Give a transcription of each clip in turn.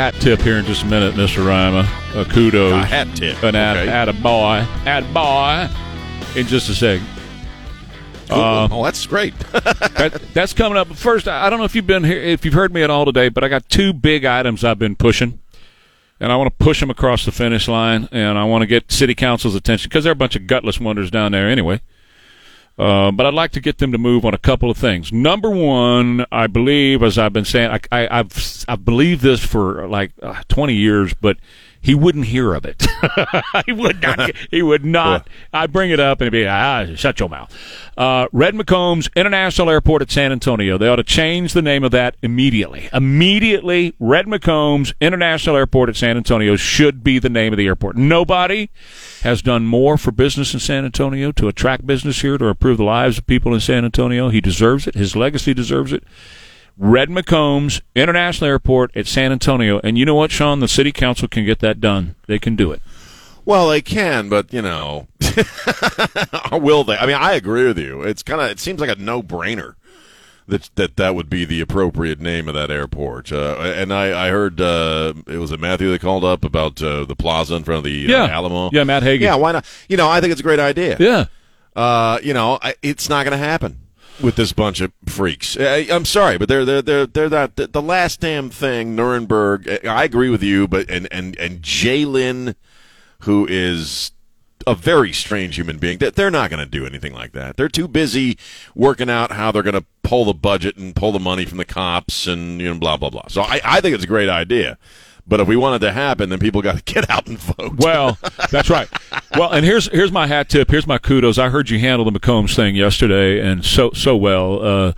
hat tip here in just a minute, Mr. Rima. A kudos. A hat tip. An okay. Attaboy. Attaboy. In just a second. Cool. Oh, that's great. that's coming up. First, I don't know if you've been here, if you've heard me at all today, but I got two big items I've been pushing, and I want to push them across the finish line, and I want to get City Council's attention because they're a bunch of gutless wonders down there anyway. But I'd like to get them to move on a couple of things. Number one, I believe, as I've been saying, I've believed this for like 20 years, but he wouldn't hear of it. He would not. I bring it up and he'd be, shut your mouth. Red McCombs International Airport at San Antonio. They ought to change the name of that immediately. Immediately, Red McCombs International Airport at San Antonio should be the name of the airport. Nobody has done more for business in San Antonio, to attract business here, to improve the lives of people in San Antonio. He deserves it. His legacy deserves it. Red McCombs International Airport at San Antonio. And you know what, Sean? The City Council can get that done. They can do it. Well, they can, but, you know, will they? I mean, I agree with you. It's kind of, it seems like a no-brainer that would be the appropriate name of that airport. And I heard it was Matthew that called up about the plaza in front of the Alamo. Yeah, Matt Hagee. Yeah, why not? You know, I think it's a great idea. Yeah. You know, it's not going to happen with this bunch of freaks. I'm sorry, but they're not the last damn thing. Nirenberg, I agree with you, but and Jalen, who is a very strange human being, they're not going to do anything like that. They're too busy working out how they're going to pull the budget and pull the money from the cops and, you know, blah blah blah. So I think it's a great idea. But if we want it to happen, then people got to get out and vote. Well, that's right. Well, and here's my hat tip. Here's my kudos. I heard you handle the McCombs thing yesterday, and so well,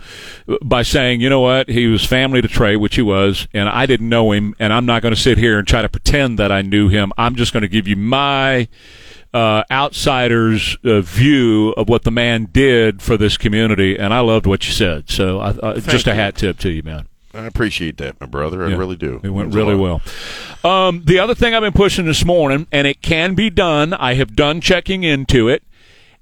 by saying, you know what, he was family to Trey, which he was, and I didn't know him, and I'm not going to sit here and try to pretend that I knew him. I'm just going to give you my outsider's view of what the man did for this community, and I loved what you said. So just a hat tip to you, man. I appreciate that, my brother. I really do. It went really well. The other thing I've been pushing this morning, and it can be done, I have done checking into it,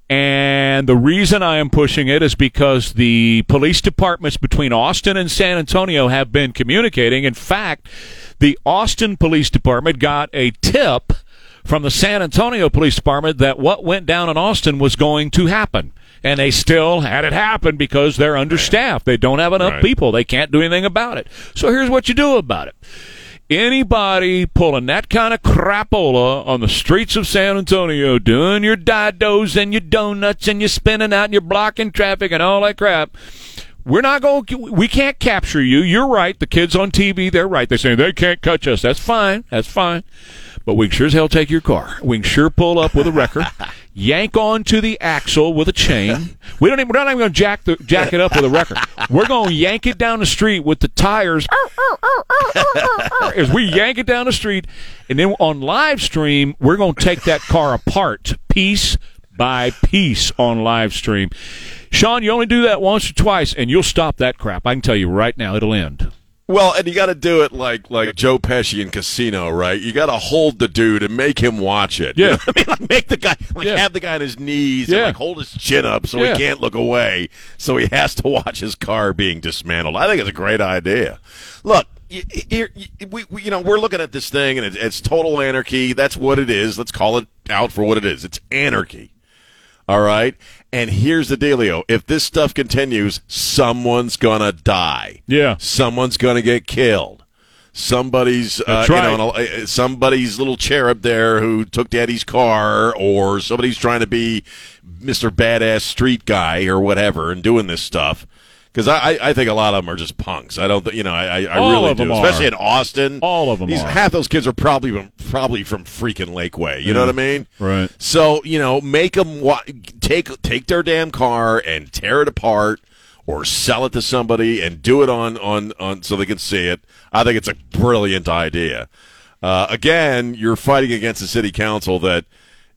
and the reason I am pushing it is because the police departments between Austin and San Antonio have been communicating. In fact, the Austin Police Department got a tip from the San Antonio Police Department that what went down in Austin was going to happen. And they still had it happen because they're understaffed. They don't have enough people. They can't do anything about it. So here's what you do about it. Anybody pulling that kind of crapola on the streets of San Antonio, doing your didos and your donuts and you're spinning out and you're blocking traffic and all that crap, we can't capture you. You're right. The kids on TV, they're right. They say they can't catch us. That's fine. That's fine. But we can sure as hell take your car. We can sure pull up with a wrecker, yank onto the axle with a chain. We're not even going to jack it up with a wrecker. We're going to yank it down the street with the tires. As we yank it down the street, and then on live stream, we're going to take that car apart piece by piece on live stream. Sean, you only do that once or twice, and you'll stop that crap. I can tell you right now, it'll end. Well, and you got to do it like Joe Pesci in Casino, right? You got to hold the dude and make him watch it. Yeah. You know what I mean? Like, make the guy, have the guy on his knees and, hold his chin up so he can't look away, so he has to watch his car being dismantled. I think it's a great idea. Look, we're looking at this thing, and it's total anarchy. That's what it is. Let's call it out for what it is. It's anarchy. All right? And here's the dealio. If this stuff continues, someone's going to die. Yeah. Someone's going to get killed. Somebody's somebody's little cherub there who took daddy's car, or somebody's trying to be Mr. Badass Street Guy or whatever and doing this stuff. Because I think a lot of them are just punks. I don't, you know, I really do. Especially in Austin. All of them are. Half those kids are probably from freaking Lakeway. You know what I mean? Right. So, you know, make them take their damn car and tear it apart or sell it to somebody and do it on so they can see it. I think it's a brilliant idea. Again, you're fighting against the city council that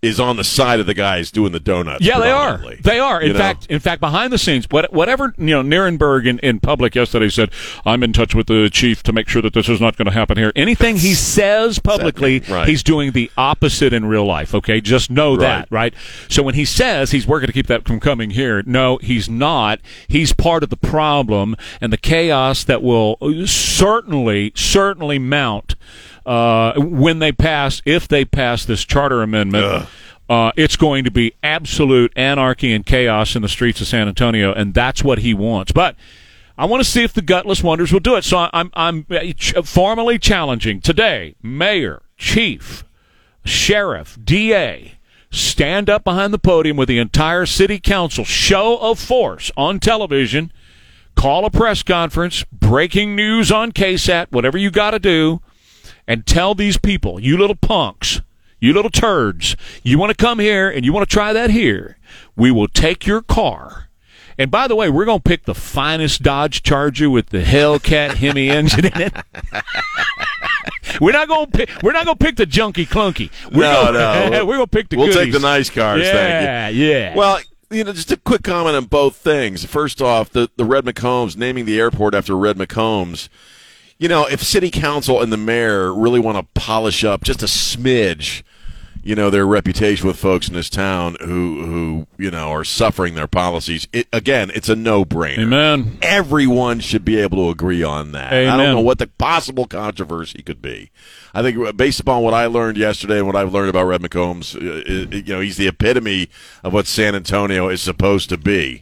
is on the side of the guys doing the donuts. Yeah, they are. They are. In fact, behind the scenes, whatever Nirenberg in public yesterday said, I'm in touch with the chief to make sure that this is not going to happen here. Anything he says publicly, right, he's doing the opposite in real life, okay? Just know that, right? So when he says he's working to keep that from coming here, no, he's not. He's part of the problem and the chaos that will certainly mount when they pass, if they pass this charter amendment, it's going to be absolute anarchy and chaos in the streets of San Antonio, and that's what he wants. But I want to see if the gutless wonders will do it. So I'm formally challenging today, mayor, chief, sheriff, DA, stand up behind the podium with the entire city council, show of force on television, call a press conference, breaking news on KSAT, whatever you got to do, and tell these people, you little punks, you little turds, you want to come here and you want to try that here, we will take your car. And by the way, we're going to pick the finest Dodge Charger with the Hellcat Hemi engine in it. We're not going to pick the junky clunky. We're going to pick the goodies. We'll take the nice cars, thank you. Yeah. Well, just a quick comment on both things. First off, the Red McCombs, naming the airport after Red McCombs. If city council and the mayor really want to polish up just a smidge, their reputation with folks in this town who are suffering their policies, it's a no-brainer. Amen. Everyone should be able to agree on that. Amen. I don't know what the possible controversy could be. I think based upon what I learned yesterday and what I've learned about Red McCombs, he's the epitome of what San Antonio is supposed to be,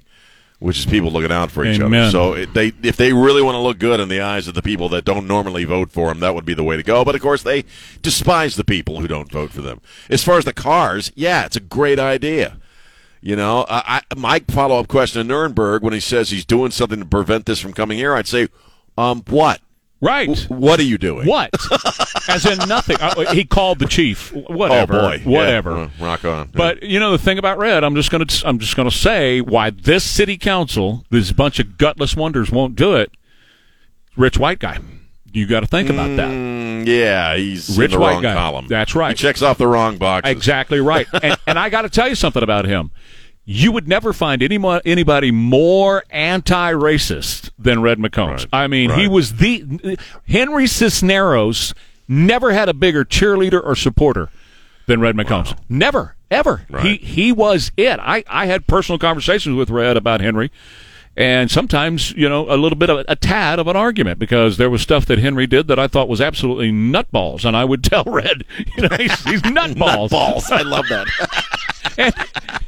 which is people looking out for each other. So if they really want to look good in the eyes of the people that don't normally vote for them, that would be the way to go. But, of course, they despise the people who don't vote for them. As far as the cars, it's a great idea. My follow-up question to Nirenberg, when he says he's doing something to prevent this from coming here, I'd say, what? Right. What are you doing? What? As in nothing. He called the chief. Whatever. Oh boy. Whatever. Yeah. Rock on. But the thing about Red, I'm just gonna say why this city council, this bunch of gutless wonders, won't do it. Rich white guy. You got to think about that. Yeah, he's rich in the wrong guy. Column. That's right. He checks off the wrong boxes. Exactly right. and I got to tell you something about him. You would never find anybody more anti-racist than Red McCombs. Right. He was Henry Cisneros never had a bigger cheerleader or supporter than Red McCombs. Wow. Never, ever. Right. He was it. I had personal conversations with Red about Henry, and sometimes, a little bit of a tad of an argument, because there was stuff that Henry did that I thought was absolutely nutballs, and I would tell Red, he's nutballs. Nutballs. I love that. And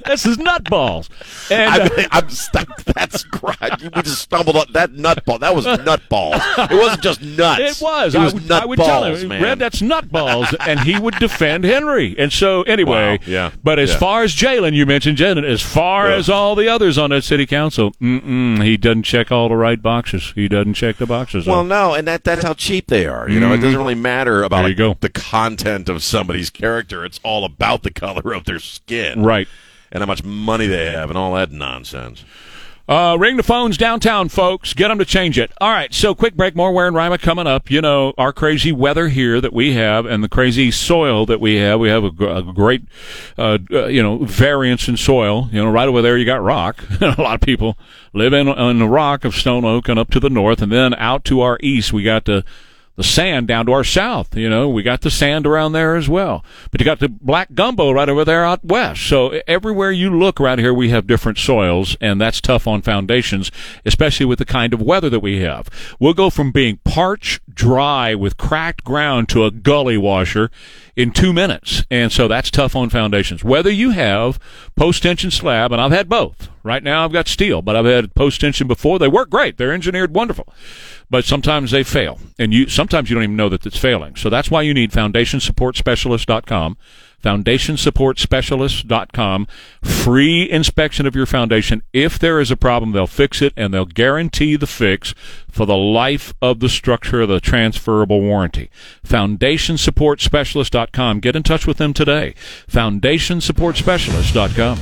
this is nutballs. And I'm stuck. That's great. We just stumbled on that nutball. That was nutballs. It wasn't just nuts. It was. I would tell him, man. Red, that's nutballs, and he would defend Henry. And so anyway, wow. Yeah. But as far as Jalen, you mentioned Jalen. As far as all the others on that city council, he doesn't check all the right boxes. He doesn't check the boxes. Well, no, and that's how cheap they are. It doesn't really matter about the content of somebody's character. It's all about the color of their skin. Right. And how much money they have and all that nonsense. Ring the phones downtown, folks. Get them to change it. All right, so quick break. More Ware and Rima coming up. Our crazy weather here that we have and the crazy soil that we have. We have a great, variance in soil. Right over there you got rock. A lot of people live in the rock of Stone Oak and up to the north. And then out to our east we got the sand down to our south, we got the sand around there as well. But you got the black gumbo right over there out west. So everywhere you look around here, we have different soils, and that's tough on foundations, especially with the kind of weather that we have. We'll go from being parched dry with cracked ground to a gully washer in 2 minutes, and so that's tough on foundations. Whether you have post-tension slab, and I've had both. Right now I've got steel, but I've had post-tension before. They work great. They're engineered wonderful. But sometimes they fail, and sometimes you don't even know that it's failing. So that's why you need foundationsupportspecialist.com. foundationsupportspecialist.com. Free inspection of your foundation. If there is a problem, they'll fix it, and they'll guarantee the fix for the life of the structure of the transferable warranty. foundationsupportspecialist.com. Get in touch with them today. foundationsupportspecialist.com.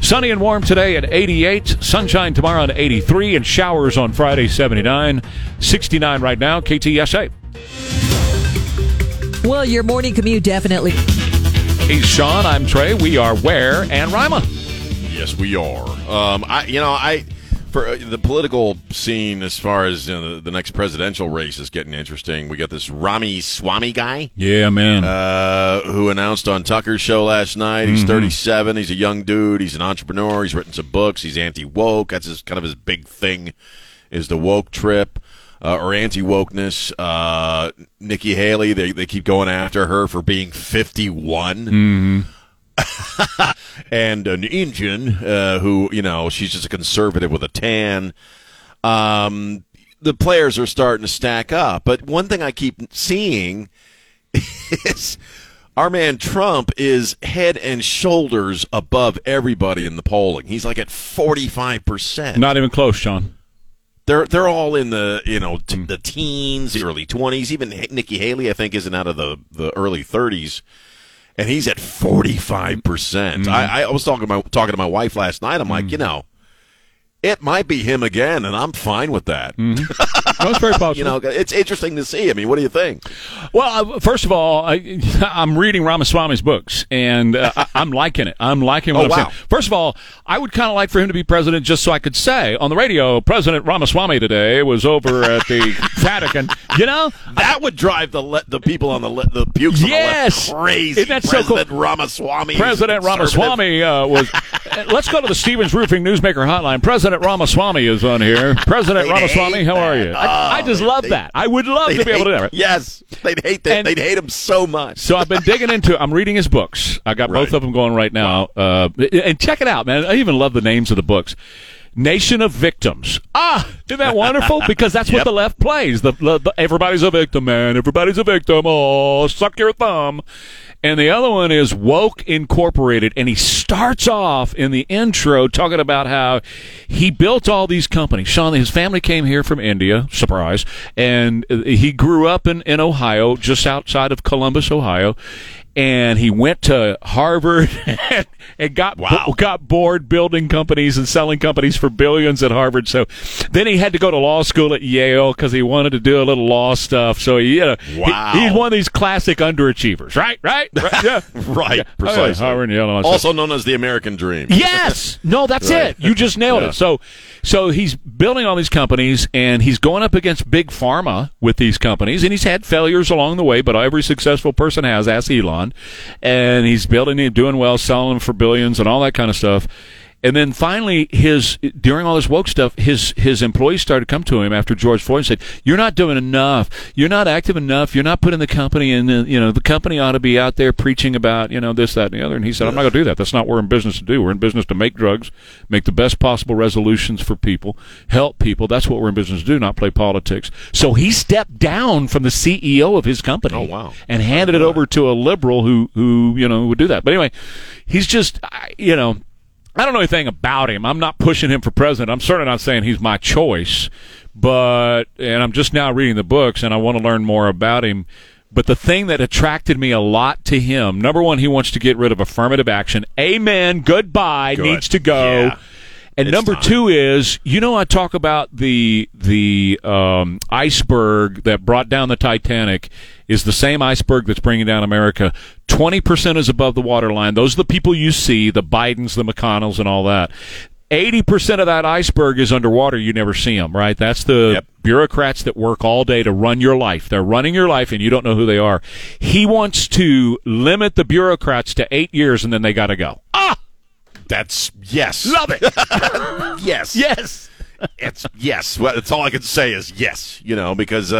Sunny and warm today at 88, sunshine tomorrow at 83, and showers on Friday, 79, 69 right now, KTSA. Well, your morning commute definitely... He's Sean. I'm Trey. We are Ware and Rima. Yes, we are. For the political scene, as far as the next presidential race is getting interesting, we got this Ramaswamy guy. Yeah, man. Who announced on Tucker's show last night. He's 37. He's a young dude. He's an entrepreneur. He's written some books. He's anti-woke. That's kind of his big thing, is the woke trip or anti-wokeness. Nikki Haley, they keep going after her for being 51. Mm-hmm. And an Indian who, she's just a conservative with a tan. The players are starting to stack up. But one thing I keep seeing is our man Trump is head and shoulders above everybody in the polling. He's like at 45%. Not even close, Sean. They're all in the the teens, the early 20s. Even Nikki Haley, I think, isn't out of the early 30s. And he's at 45%. Mm-hmm. I was talking to my wife last night. I'm like, it might be him again, and I'm fine with that. Mm-hmm. No, it's very possible. It's interesting to see. I mean, what do you think? Well, first of all, I'm reading Ramaswamy's books, and I'm liking it. I'm liking what I'm saying. First of all, I would kind of like for him to be president just so I could say on the radio, President Ramaswamy today was over at the Vatican. That would drive the people on the pukes on the left crazy. Isn't that so cool? President Ramaswamy was – let's go to the Stevens Roofing Newsmaker Hotline. President Ramaswamy is on here. President Ramaswamy, how are you? I just love that. I would love to be able to do that. Yes, they'd hate that. They'd hate him so much. So I've been digging into it. I'm reading his books. I got both of them going right now. Wow. And check it out, man. I even love the names of the books. Nation of Victims. Isn't that wonderful? Because that's what the left plays. Everybody's a victim, man. Everybody's a victim. Oh, suck your thumb. And the other one is Woke Incorporated, and he starts off in the intro talking about how he built all these companies. Sean, his family came here from India, surprise, and he grew up in Ohio, just outside of Columbus, Ohio. And he went to Harvard and got bored building companies and selling companies for billions at Harvard. So then he had to go to law school at Yale because he wanted to do a little law stuff. So he's one of these classic underachievers, right? Yeah. Precisely. Harvard and Yale, also known as the American Dream. Yes. No, that's it. You just nailed it. So he's building all these companies, and he's going up against Big Pharma with these companies, and he's had failures along the way, but every successful person has. Ask Elon. And he's building and doing well, selling them for billions and all that kind of stuff. And then finally, during all this woke stuff, his employees started to come to him after George Floyd and said, "You're not doing enough. You're not active enough. You're not putting the company in. The company ought to be out there preaching about this, that, and the other." And he said, "I'm not going to do that. That's not what we're in business to do. We're in business to make drugs, make the best possible resolutions for people, help people. That's what we're in business to do, not play politics." So he stepped down from the CEO of his company. Oh, wow. And handed it over to a liberal who would do that. But anyway, he's just I don't know anything about him. I'm not pushing him for president. I'm certainly not saying he's my choice, and I'm just now reading the books, and I want to learn more about him. But the thing that attracted me a lot to him, number one, he wants to get rid of affirmative action. Amen. Goodbye. Good. Needs to go. Yeah. And it's number two is, I talk about the iceberg that brought down the Titanic is the same iceberg that's bringing down America. 20% is above the waterline. Those are the people you see, the Bidens, the McConnells, and all that. 80% of that iceberg is underwater. You never see them, right? That's the bureaucrats that work all day to run your life. They're running your life, and you don't know who they are. He wants to limit the bureaucrats to 8 years, and then they got to go. That's love it. yes. It's yes. Well, that's all I can say is yes. Because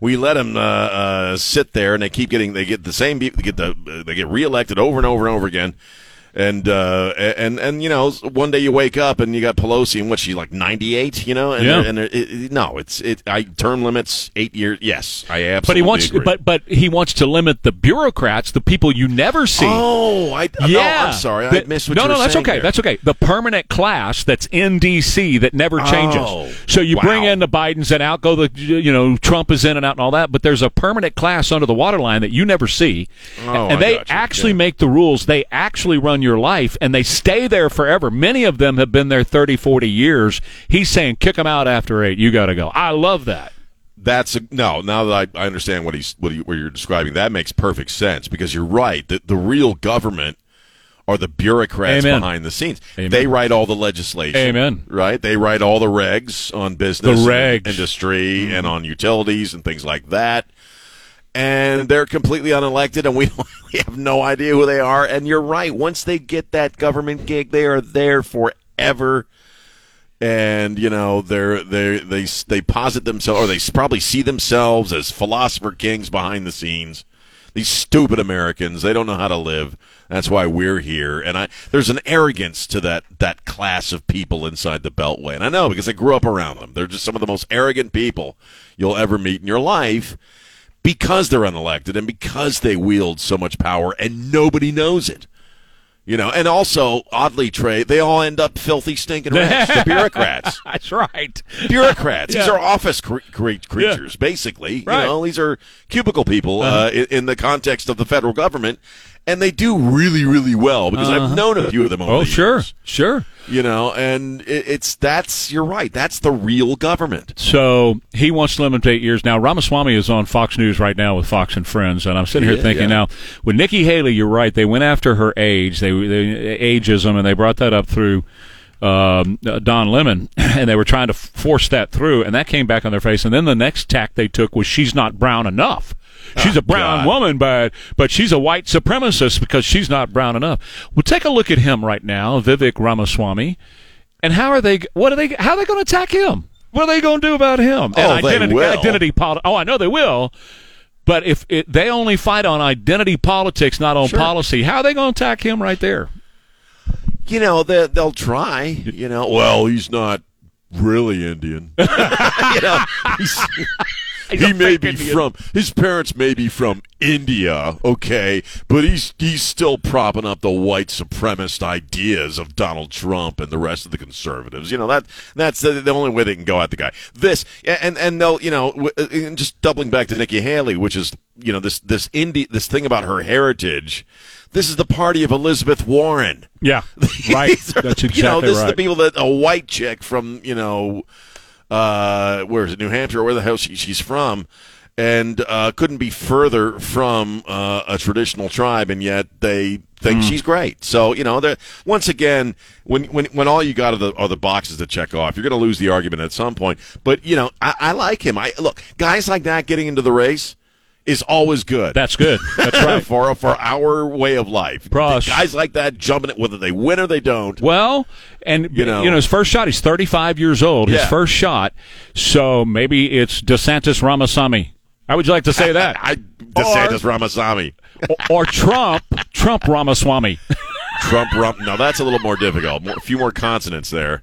we let them sit there, and they get reelected over and over and over again, and one day you wake up and you got Pelosi and she's like 98, term limits 8 years. Yes, I absolutely agree. But he wants to limit the bureaucrats, the people you never see. I'm sorry, I missed what you were saying. No, that's okay. There. That's okay. The permanent class that's in D.C. that never changes. So you bring in the Bidens and out go the Trump is in and out and all that. But there's a permanent class under the waterline that you never see, and they actually make the rules. They actually run your life, and they stay there forever. Many of them have been there 30, 40 years. He's saying, kick them out after 8. You got to go. I love that. That's no. Now that I understand what you're describing, that makes perfect sense, because you're right. The real government are the bureaucrats behind the scenes. They write all the legislation. Right? They write all the regs on business, industry, and on utilities and things like that. And they're completely unelected, and we have no idea who they are. And you're right. Once they get that government gig, they are there forever. And you know, they posit themselves, or they probably see themselves as philosopher kings behind the scenes. These stupid Americans, they don't know how to live. That's why we're here. And there's an arrogance to that class of people inside the Beltway. And I know, because I grew up around them. They're just some of the most arrogant people you'll ever meet in your life, because they're unelected and because they wield so much power and nobody knows it. You know, and also, oddly, Trey, they all end up filthy, stinking rats, the bureaucrats. That's right. Bureaucrats. Yeah. These are office creatures, basically. Right. You know, these are cubicle people in the context of the federal government, and they do really, really well, because I've known a few of them over the years. Sure. You know, and you're right. That's the real government. So he wants to limit to 8 years. Now, Ramaswamy is on Fox News right now with Fox and Friends, and I'm sitting here thinking now, with Nikki Haley, you're right. They went after her age, they ageism, and they brought that up through Don Lemon, and they were trying to force that through, and that came back on their face. And then the next tack they took was, she's not brown enough. She's a brown woman, but she's a white supremacist because she's not brown enough. Well, take a look at him right now, Vivek Ramaswamy, and how are they going to attack him? What are they going to do about him? Oh, and they will. Identity politics. Oh, I know they will. But if they only fight on identity politics, not on policy, how are they going to attack him right there? You know, they'll try. You know, well, he's not really Indian. You know, he may be Indian. His parents may be from India, okay, but he's still propping up the white supremacist ideas of Donald Trump and the rest of the conservatives. You know, that's the only way they can go at the guy. They'll, you know, just doubling back to Nikki Haley, which is, you know, this thing about her heritage. This is the party of Elizabeth Warren. Yeah, right. That's exactly right. You know, this is the people that a white chick from, you know, where is it, New Hampshire, or where the hell she's from, and couldn't be further from a traditional tribe, and yet they think she's great. So, you know, once again, when all you got are the boxes to check off, you're going to lose the argument at some point. But, you know, I like him. Look, guys like that getting into the race is always good. That's good. That's right. for our way of life. Guys like that jumping it, whether they win or they don't. Well, and you know, his first shot, he's 35 years old, his first shot. So maybe it's DeSantis Ramaswamy. How would you like to say that? DeSantis Ramaswamy. Or Trump Ramaswamy. Trump. Now that's a little more difficult. A few more consonants there.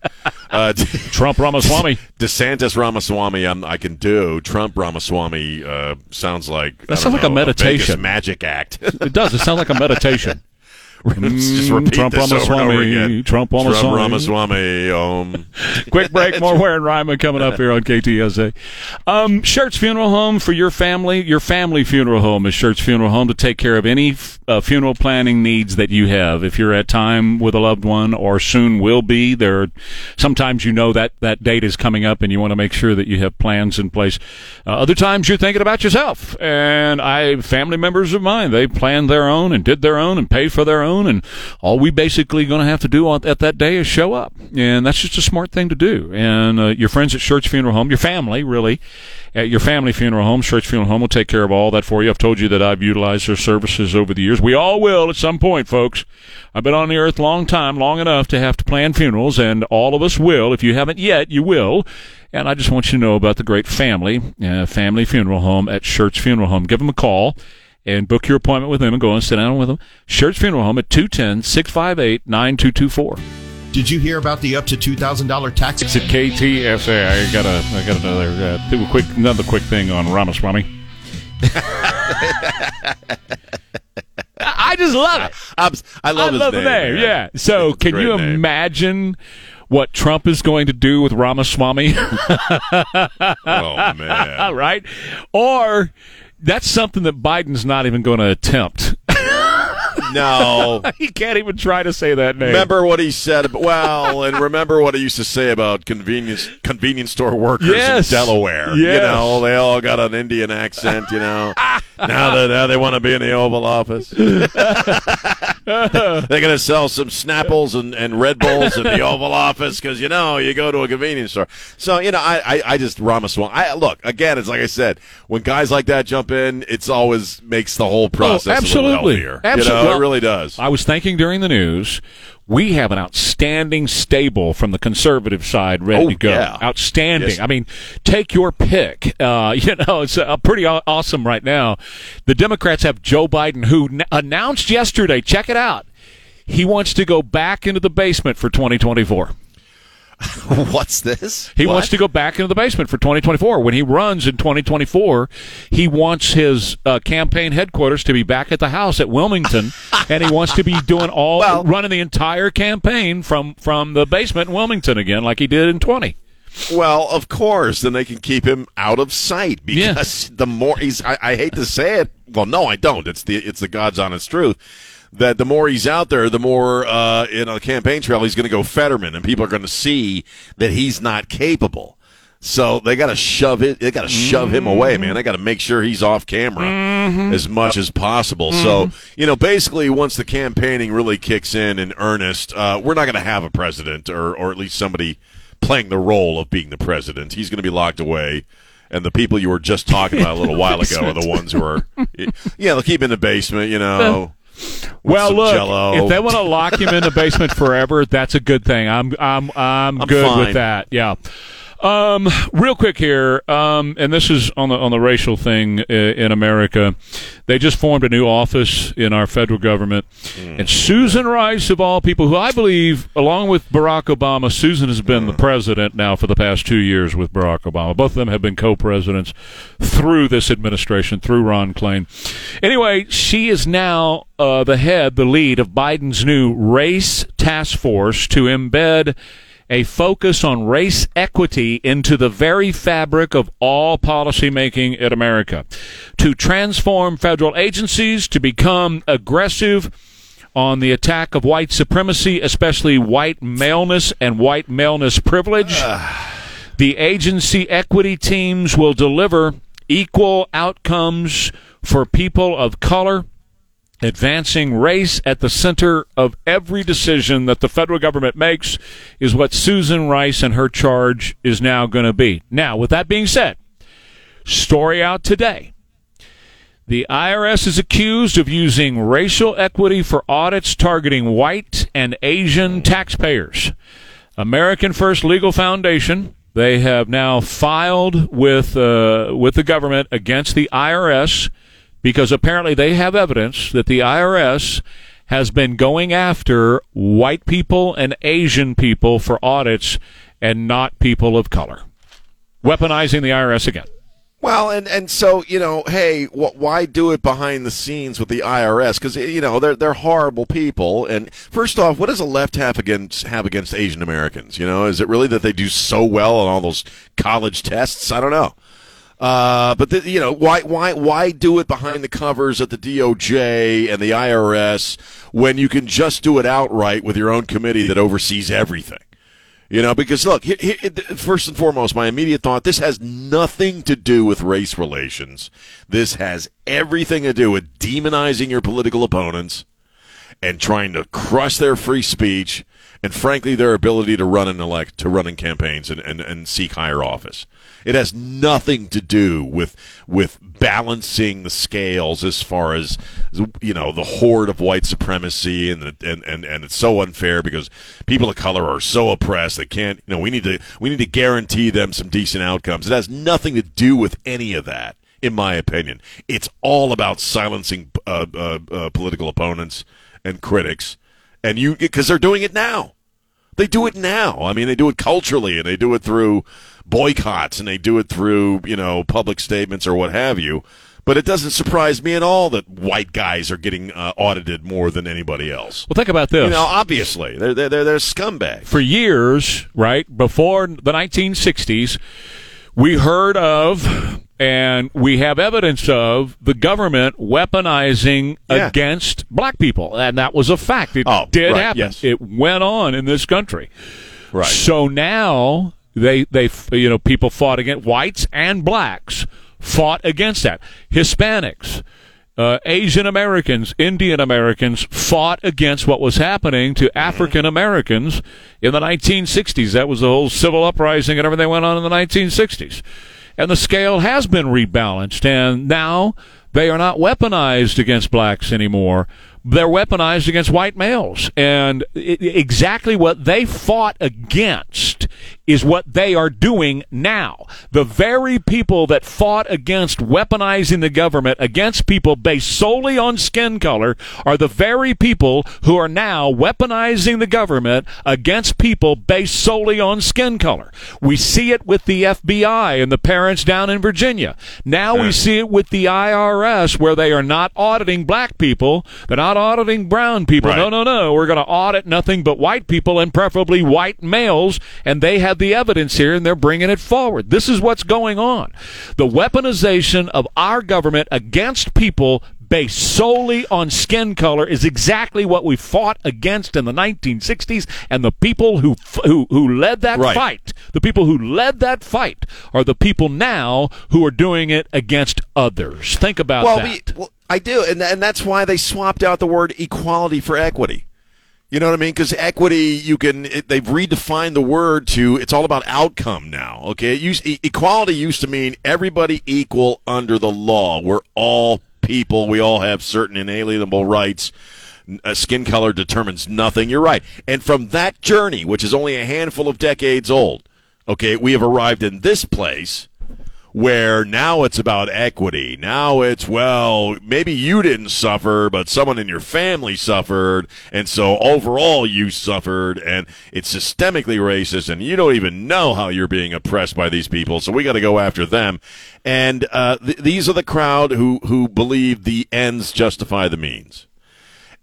Trump Ramaswamy. DeSantis Ramaswamy, I can do. Trump Ramaswamy sounds like a meditation. A magic act. It does. It sounds like a meditation. Just repeat Trump this Ramaswamy, over and over again. Trump Ramaswamy. Quick break. More Ware and Ryman coming up here on KTSA. Schertz Funeral Home for your family. Your family funeral home is Schertz Funeral Home to take care of any funeral planning needs that you have. If you're at time with a loved one, or soon will be, sometimes you know that date is coming up and you want to make sure that you have plans in place. Other times you're thinking about yourself. And family members of mine, they planned their own and did their own and paid for their own. And all we basically going to have to do at that day is show up, and that's just a smart thing to do. And your friends at Schertz Funeral Home, your family really, at your family funeral home, Schertz Funeral Home will take care of all that for you. I've told you that I've utilized their services over the years. We all will at some point, folks. I've been on the earth long enough to have to plan funerals, and all of us will. If you haven't yet, you will. And I just want you to know about the great family funeral home at Schertz Funeral Home. Give them a call and book your appointment with them and go and sit down with them. Schertz Funeral Home at 210-658-9224. Did you hear about the up to $2,000 tax? It's at KTSA. I got another quick thing on Ramaswamy. I just love it. I love his name. Yeah. So can you imagine what Trump is going to do with Ramaswamy? Oh, man. Right? Or that's something that Biden's not even going to attempt. No. He can't even try to say that name. Remember what he said. And remember what he used to say about convenience store workers in Delaware. Yes. You know, they all got an Indian accent, you know. Now they want to be in the Oval Office. They're going to sell some Snapples and Red Bulls in the Oval Office because, you know, you go to a convenience store. So, you know, I just Ramaswamy. Look, again, it's like I said, when guys like that jump in, it's always makes the whole process a little healthier. Absolutely. You know, it really does. I was thinking during the news, we have an outstanding stable from the conservative side ready to go. Yeah. Outstanding. Yes. I mean, take your pick. You know, it's pretty awesome right now. The Democrats have Joe Biden, who announced yesterday, check it out, he wants to go back into the basement for 2024. What's this? He wants to go back into the basement for 2024. When he runs in 2024, he wants his campaign headquarters to be back at the house at Wilmington, and he wants to be doing running the entire campaign from the basement in Wilmington again, like he did in 2020. Well, of course, then they can keep him out of sight because the more I hate to say it. Well, no, I don't. It's the God's honest truth. That the more he's out there, the more the campaign trail he's going to go Fetterman, and people are going to see that he's not capable. So they got to shove him away, man. They got to make sure he's off camera as much as possible. So, you know, basically once the campaigning really kicks in earnest, we're not going to have a president or at least somebody playing the role of being the president. He's going to be locked away. And the people you were just talking about a little while ago are the ones who are, they'll keep in the basement, you know. Well, look, Jello. If they want to lock him in the basement forever, that's a good thing. I'm good fine. With that. Yeah. Real quick here, and this is on the racial thing in America. They just formed a new office in our federal government, and Susan Rice, of all people, who I believe, along with Barack Obama, Susan has been the president now for the past 2 years with Barack Obama. Both of them have been co-presidents through this administration, through Ron Klain. Anyway, she is now the lead of Biden's new race task force to embed a focus on race equity into the very fabric of all policymaking in America, to transform federal agencies, to become aggressive on the attack of white supremacy, especially white maleness and white maleness privilege. The agency equity teams will deliver equal outcomes for people of color, advancing race at the center of every decision that the federal government makes is what Susan Rice and her charge is now going to be. Now, with that being said, story out today. The IRS is accused of using racial equity for audits targeting white and Asian taxpayers. American First Legal Foundation, they have now filed with the government against the IRS because apparently they have evidence that the IRS has been going after white people and Asian people for audits and not people of color. Weaponizing the IRS again. Well, and so, you know, hey, why do it behind the scenes with the IRS? Because, you know, they're horrible people. And first off, what does the left have against Asian Americans? You know, is it really that they do so well on all those college tests? I don't know. But why do it behind the covers at the DOJ and the IRS when you can just do it outright with your own committee that oversees everything? You know, because, look, first and foremost, my immediate thought, this has nothing to do with race relations. This has everything to do with demonizing your political opponents and trying to crush their free speech and, frankly, their ability to run in campaigns and seek higher office. It has nothing to do with balancing the scales as far as, you know, the horde of white supremacy and it's so unfair because people of color are so oppressed they can't, you know, we need to guarantee them some decent outcomes. It has nothing to do with any of that, in my opinion. It's all about silencing political opponents and critics, and because they're doing it now. They do it now. I mean, they do it culturally, and they do it through boycotts, and they do it through, you know, public statements or what have you. But it doesn't surprise me at all that white guys are getting audited more than anybody else. Well, think about this. You know, obviously, they're scumbags. For years, right, before the 1960s, we heard of And we have evidence of the government weaponizing against black people. And that was a fact. It did happen. Yes. It went on in this country. Right. So now they you know, people fought against whites and blacks fought against that. Hispanics, Asian Americans, Indian Americans fought against what was happening to African Americans in the 1960s. That was the whole civil uprising and everything went on in the 1960s. And the scale has been rebalanced, and now they are not weaponized against blacks anymore. They're weaponized against white males. And exactly what they fought against is what they are doing now. The very people that fought against weaponizing the government against people based solely on skin color are the very people who are now weaponizing the government against people based solely on skin color. We see it with the FBI and the parents down in Virginia. Now we see it with the IRS, where they are not auditing black people. They're not auditing brown people. Right. No, no, no. We're going to audit nothing but white people, and preferably white males, and they have the evidence here, and they're bringing it forward. This is what's going on. The weaponization of our government against people based solely on skin color is exactly what we fought against in the 1960s, and the people who led that fight, the people who led that fight are the people now who are doing it against others. Think about that. I do, and that's why they swapped out the word equality for equity. You know what I mean? Because equity, they've redefined the word to, it's all about outcome now, okay? Equality used to mean everybody equal under the law. We're all people. We all have certain inalienable rights. Skin color determines nothing. You're right. And from that journey, which is only a handful of decades old, okay, we have arrived in this place where now it's about equity. Now it's, well, maybe you didn't suffer, but someone in your family suffered, and so overall you suffered, and it's systemically racist, and you don't even know how you're being oppressed by these people, so we got to go after them. And these are the crowd who believe the ends justify the means.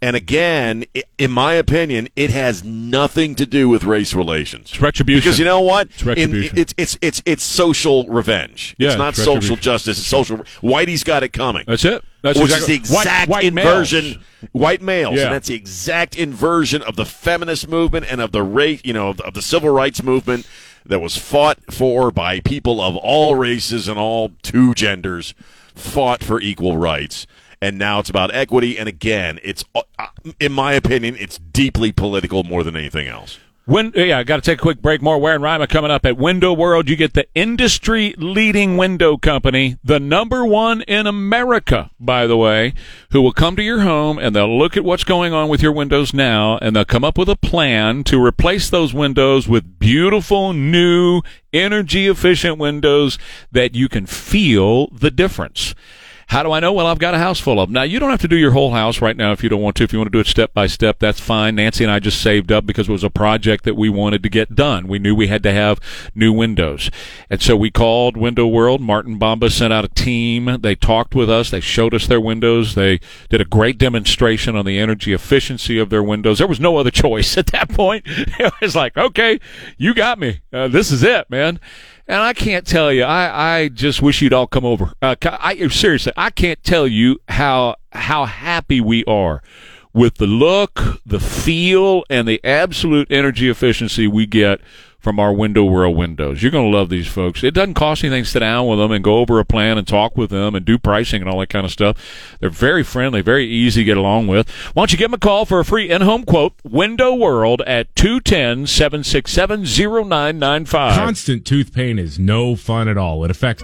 And again, in my opinion, it has nothing to do with race relations. It's retribution. Because you know what? It's retribution. It's social revenge. Yeah, it's not social justice. It's social. Whitey's got it coming. That's it. That's is the exact white inversion. White males. Yeah. And that's the exact inversion of the feminist movement and of the race, you know, of the civil rights movement that was fought for by people of all races and all two genders, fought for equal rights. And now it's about equity, and again, it's, in my opinion, it's deeply political more than anything else. I got to take a quick break. More Ware and Ryman coming up at Window World. You get the industry-leading window company, the number one in America, by the way, who will come to your home, and they'll look at what's going on with your windows now, and they'll come up with a plan to replace those windows with beautiful, new, energy-efficient windows that you can feel the difference. How do I know? Well, I've got a house full of them. Now, you don't have to do your whole house right now if you don't want to. If you want to do it step by step, that's fine. Nancy and I just saved up because it was a project that we wanted to get done. We knew we had to have new windows. And so we called Window World. Martin Bomba sent out a team. They talked with us. They showed us their windows. They did a great demonstration on the energy efficiency of their windows. There was no other choice at that point. It was like, okay, you got me. This is it, man. And I can't tell you, I just wish you'd all come over. Seriously, I can't tell you how happy we are with the look, the feel, and the absolute energy efficiency we get from our Window World windows. You're going to love these folks. It doesn't cost anything to sit down with them and go over a plan and talk with them and do pricing and all that kind of stuff. They're very friendly, very easy to get along with. Why don't you give them a call for a free in-home quote, Window World, at 210-767-0995. Constant tooth pain is no fun at all. It affects...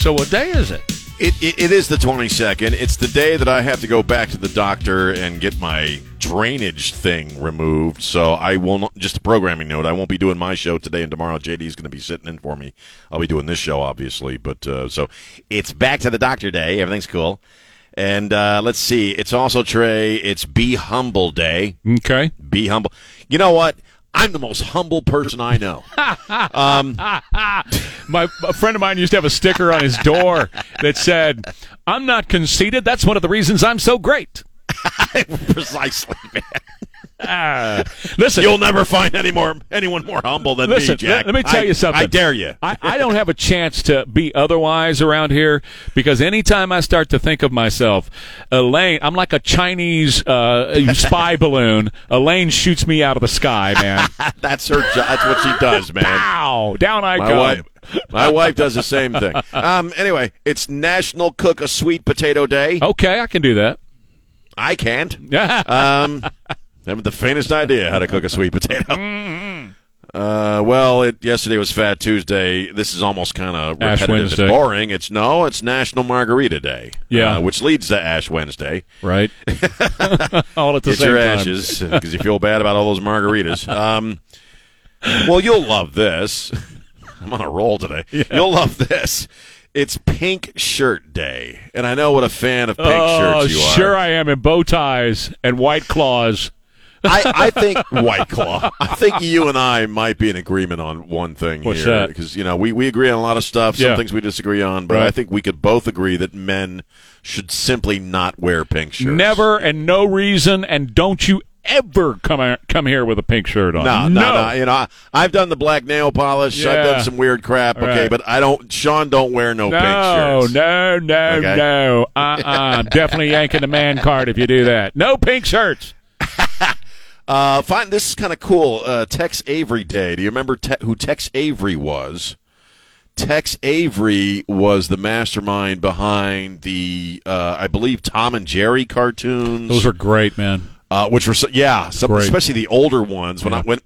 So what day is it? It is the 22nd. It's the day that I have to go back to the doctor and get my drainage thing removed. So I will not, just a programming note, I won't be doing my show today and tomorrow. JD's going to be sitting in for me. I'll be doing this show, obviously. But so it's back to the doctor day. Everything's cool. And let's see. It's also, Trey, it's Be Humble Day. Okay. Be humble. You know what? I'm the most humble person I know. A friend of mine used to have a sticker on his door that said, "I'm not conceited. That's one of the reasons I'm so great." Precisely, man. Listen, you'll never find anyone more humble than me, Jack. Let me tell you something. I dare you. I don't have a chance to be otherwise around here, because anytime I start to think of myself, Elaine, I'm like a Chinese spy balloon. Elaine shoots me out of the sky, man. That's her. That's what she does, man. Wow, down I go. My wife does the same thing. Anyway, it's National Cook a Sweet Potato Day. Okay, I can do that. I can't. I have the faintest idea how to cook a sweet potato. Yesterday was Fat Tuesday. This is almost kind of repetitive and boring. It's National Margarita Day, which leads to Ash Wednesday. Right. All at the same time. Get your ashes, because you feel bad about all those margaritas. You'll love this. I'm on a roll today. Yeah. You'll love this. It's Pink Shirt Day, and I know what a fan of pink shirts you are. Sure I am, and bow ties and White Claws. I think White Claw. I think you and I might be in agreement on one thing. What's here. Because, we agree on a lot of stuff, some things we disagree on, but I think we could both agree that men should simply not wear pink shirts. Never and no reason, and don't you ever come here with a pink shirt on. No. I've done the black nail polish. Yeah. I've done some weird crap, but I don't, Sean don't wear no pink shirts. No. I'm definitely yanking the man card if you do that. No pink shirts. This is kind of cool. Tex Avery Day. Do you remember who Tex Avery was? Tex Avery was the mastermind behind the, I believe, Tom and Jerry cartoons. Those were great, man. Especially the older ones.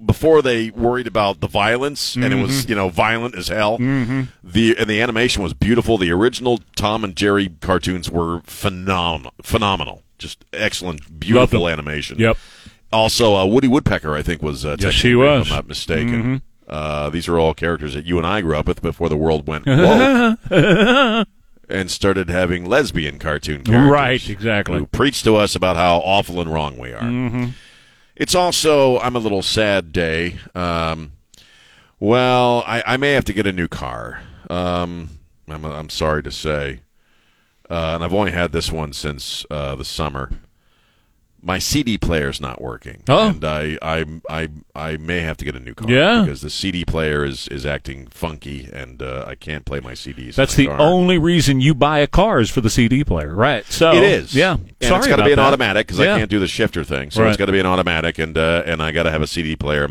Before they worried about the violence, and it was violent as hell. Mm-hmm. The animation was beautiful. The original Tom and Jerry cartoons were phenomenal, just excellent, beautiful animation. Yep. Also, Woody Woodpecker, I think, was Tex Avery, was. If I'm not mistaken. Mm-hmm. These are all characters that you and I grew up with before the world went whoa. And started having lesbian cartoon characters. Right, exactly. Who preach to us about how awful and wrong we are. Mm-hmm. It's also, I'm a little sad day. I may have to get a new car. I'm sorry to say. And I've only had this one since the summer. My CD player's not working. Oh. And I may have to get a new car. Yeah. Because the CD player is acting funky, and I can't play my CDs. That's the only reason you buy a car, is for the CD player, right? So it is. Yeah. And it's got to be an automatic, because I can't do the shifter thing. So it's got to be an automatic, and I got to have a CD player.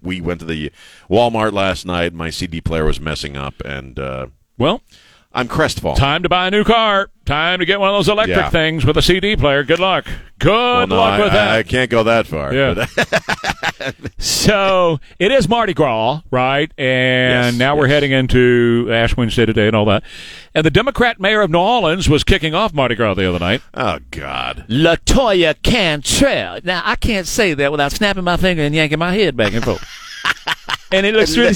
We went to the Walmart last night. My CD player was messing up, and I'm crestfallen. Time to buy a new car. Time to get one of those electric things with a CD player. Good luck. Good luck with that. I can't go that far. Yeah. So it is Mardi Gras, right? And now we're heading into Ash Wednesday today and all that. And the Democrat mayor of New Orleans was kicking off Mardi Gras the other night. Oh, God. LaToya Cantrell. Now, I can't say that without snapping my finger and yanking my head back and forth. And it looks really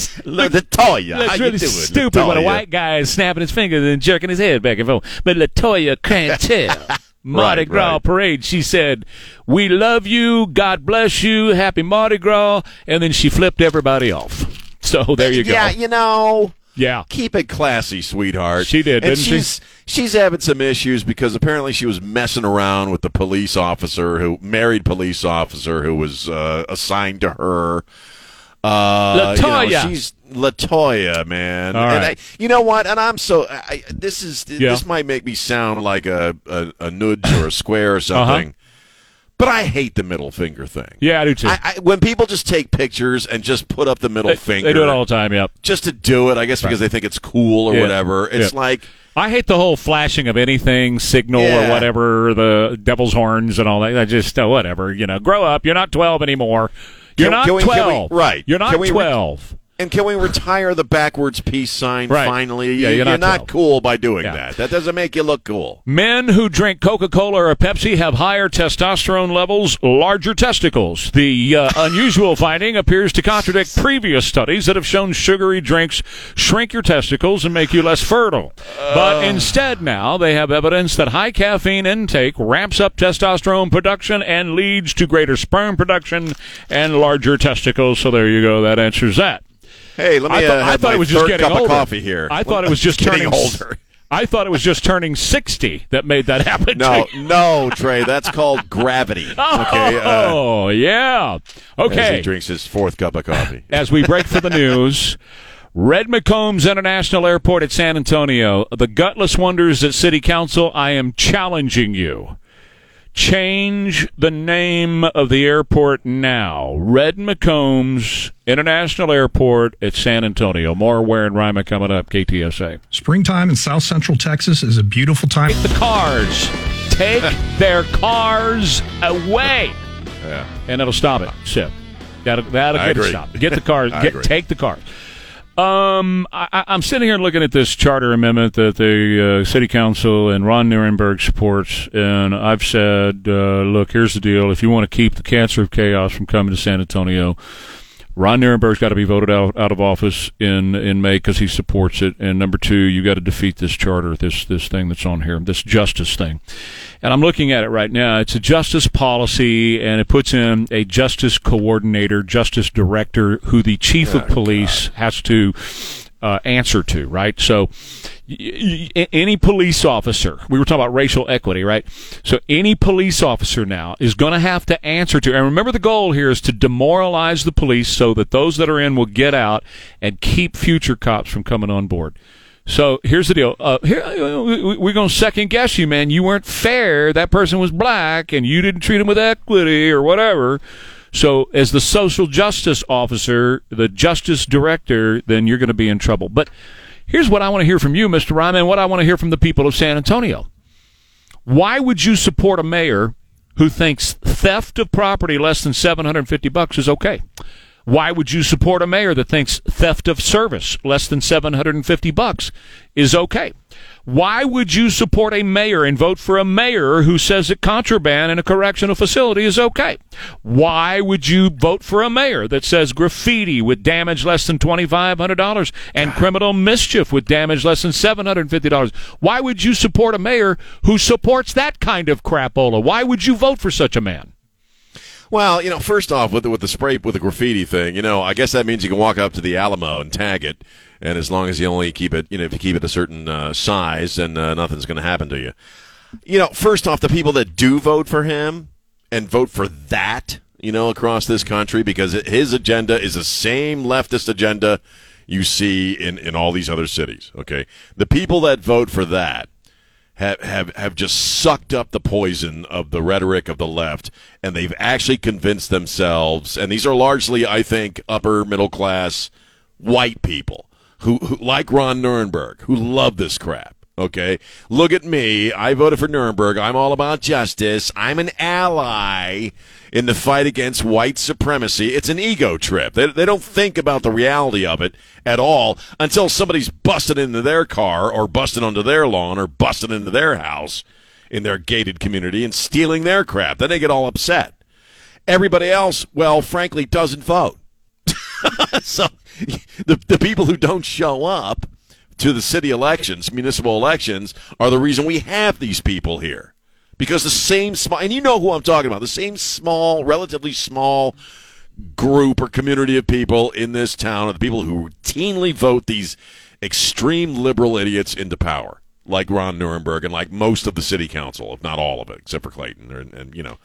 stupid when a white guy is snapping his fingers and jerking his head back and forth. But LaToya Cantrell, Mardi Gras parade, she said, "We love you, God bless you, happy Mardi Gras," and then she flipped everybody off. So there you go. Yeah, Yeah. Keep it classy, sweetheart. She did, didn't she? She's having some issues because apparently she was messing around with the police officer who was assigned to her. LaToya. She's LaToya, man. All right. And this might make me sound like a nudge or a square or something, but I hate the middle finger thing. Yeah, I do too. When people just take pictures and just put up the middle finger. They do it all the time, yep. Just to do it, I guess, because they think it's cool or whatever. It's like, I hate the whole flashing of anything, signal or whatever, the devil's horns and all that. I just, whatever, grow up. You're not 12 anymore. You're not 12. Right. You're not 12. And can we retire the backwards peace sign finally? Yeah, you're not cool by doing that. That doesn't make you look cool. Men who drink Coca-Cola or Pepsi have higher testosterone levels, larger testicles. The unusual finding appears to contradict previous studies that have shown sugary drinks shrink your testicles and make you less fertile. But instead now they have evidence that high caffeine intake ramps up testosterone production and leads to greater sperm production and larger testicles. So there you go. That answers that. Hey, let me have my third cup of coffee here. I thought it was just turning older. I thought it was just turning 60 that made that happen. No, Trey, that's called gravity. Okay, yeah. Okay. As he drinks his fourth cup of coffee. As we break for the news, Red McCombs International Airport at San Antonio, the gutless wonders at City Council, I am challenging you. Change the name of the airport now. Red McCombs International Airport at San Antonio. More Ware and Rima coming up, KTSA. Springtime in South Central Texas is a beautiful time. Take the cars. Take their cars away. Yeah. And it'll stop it. So that'll get it stopped. Get the cars. Take the cars. I'm sitting here looking at this charter amendment that the city council and Ron Nirenberg supports, and I've said, look, here's the deal. If you want to keep the cancer of chaos from coming to San Antonio, Ron Nirenberg's got to be voted out of office in May because he supports it. And number two, you got to defeat this charter, this thing that's on here, this justice thing. And I'm looking at it right now. It's a justice policy, and it puts in a justice coordinator, justice director, who the chief of police has to answer to, right? So any police officer, we were talking about racial equity, right? So any police officer now is going to have to answer to, and remember the goal here is to demoralize the police so that those that are in will get out and keep future cops from coming on board. So here's the deal. We're going to second guess you, man. You weren't fair. That person was black and you didn't treat him with equity or whatever. So as the social justice officer, the justice director, then you're going to be in trouble. But here's what I want to hear from you, Mr. Ryman, and what I want to hear from the people of San Antonio. Why would you support a mayor who thinks theft of property less than $750 is okay? Why would you support a mayor that thinks theft of service less than $750 is okay? Why would you support a mayor and vote for a mayor who says that contraband in a correctional facility is okay? Why would you vote for a mayor that says graffiti with damage less than $2,500 and criminal mischief with damage less than $750? Why would you support a mayor who supports that kind of crapola? Why would you vote for such a man? Well, you know, first off, with the graffiti thing, you know, I guess that means you can walk up to the Alamo and tag it, and as long as you only keep it, you know, if you keep it a certain size, then nothing's going to happen to you. You know, first off, the people that do vote for him and vote for that, you know, across this country, because his agenda is the same leftist agenda you see in all these other cities, okay? The people that vote for that have just sucked up the poison of the rhetoric of the left, and they've actually convinced themselves, and these are largely, I think, upper middle class white people who like Ron Nirenberg, who love this crap. Okay, look at me. I voted for Nirenberg. I'm all about justice. I'm an ally in the fight against white supremacy. It's an ego trip. They don't think about the reality of it at all until somebody's busted into their car or busted onto their lawn or busted into their house in their gated community and stealing their crap. Then they get all upset. Everybody else, well, frankly, doesn't vote. So the people who don't show up to the city elections, municipal elections, are the reason we have these people here. Because the same small, and you know who I'm talking about, the same small, relatively small group or community of people in this town are the people who routinely vote these extreme liberal idiots into power, like Ron Nirenberg and like most of the city council, if not all of it, except for Clayton, and you know,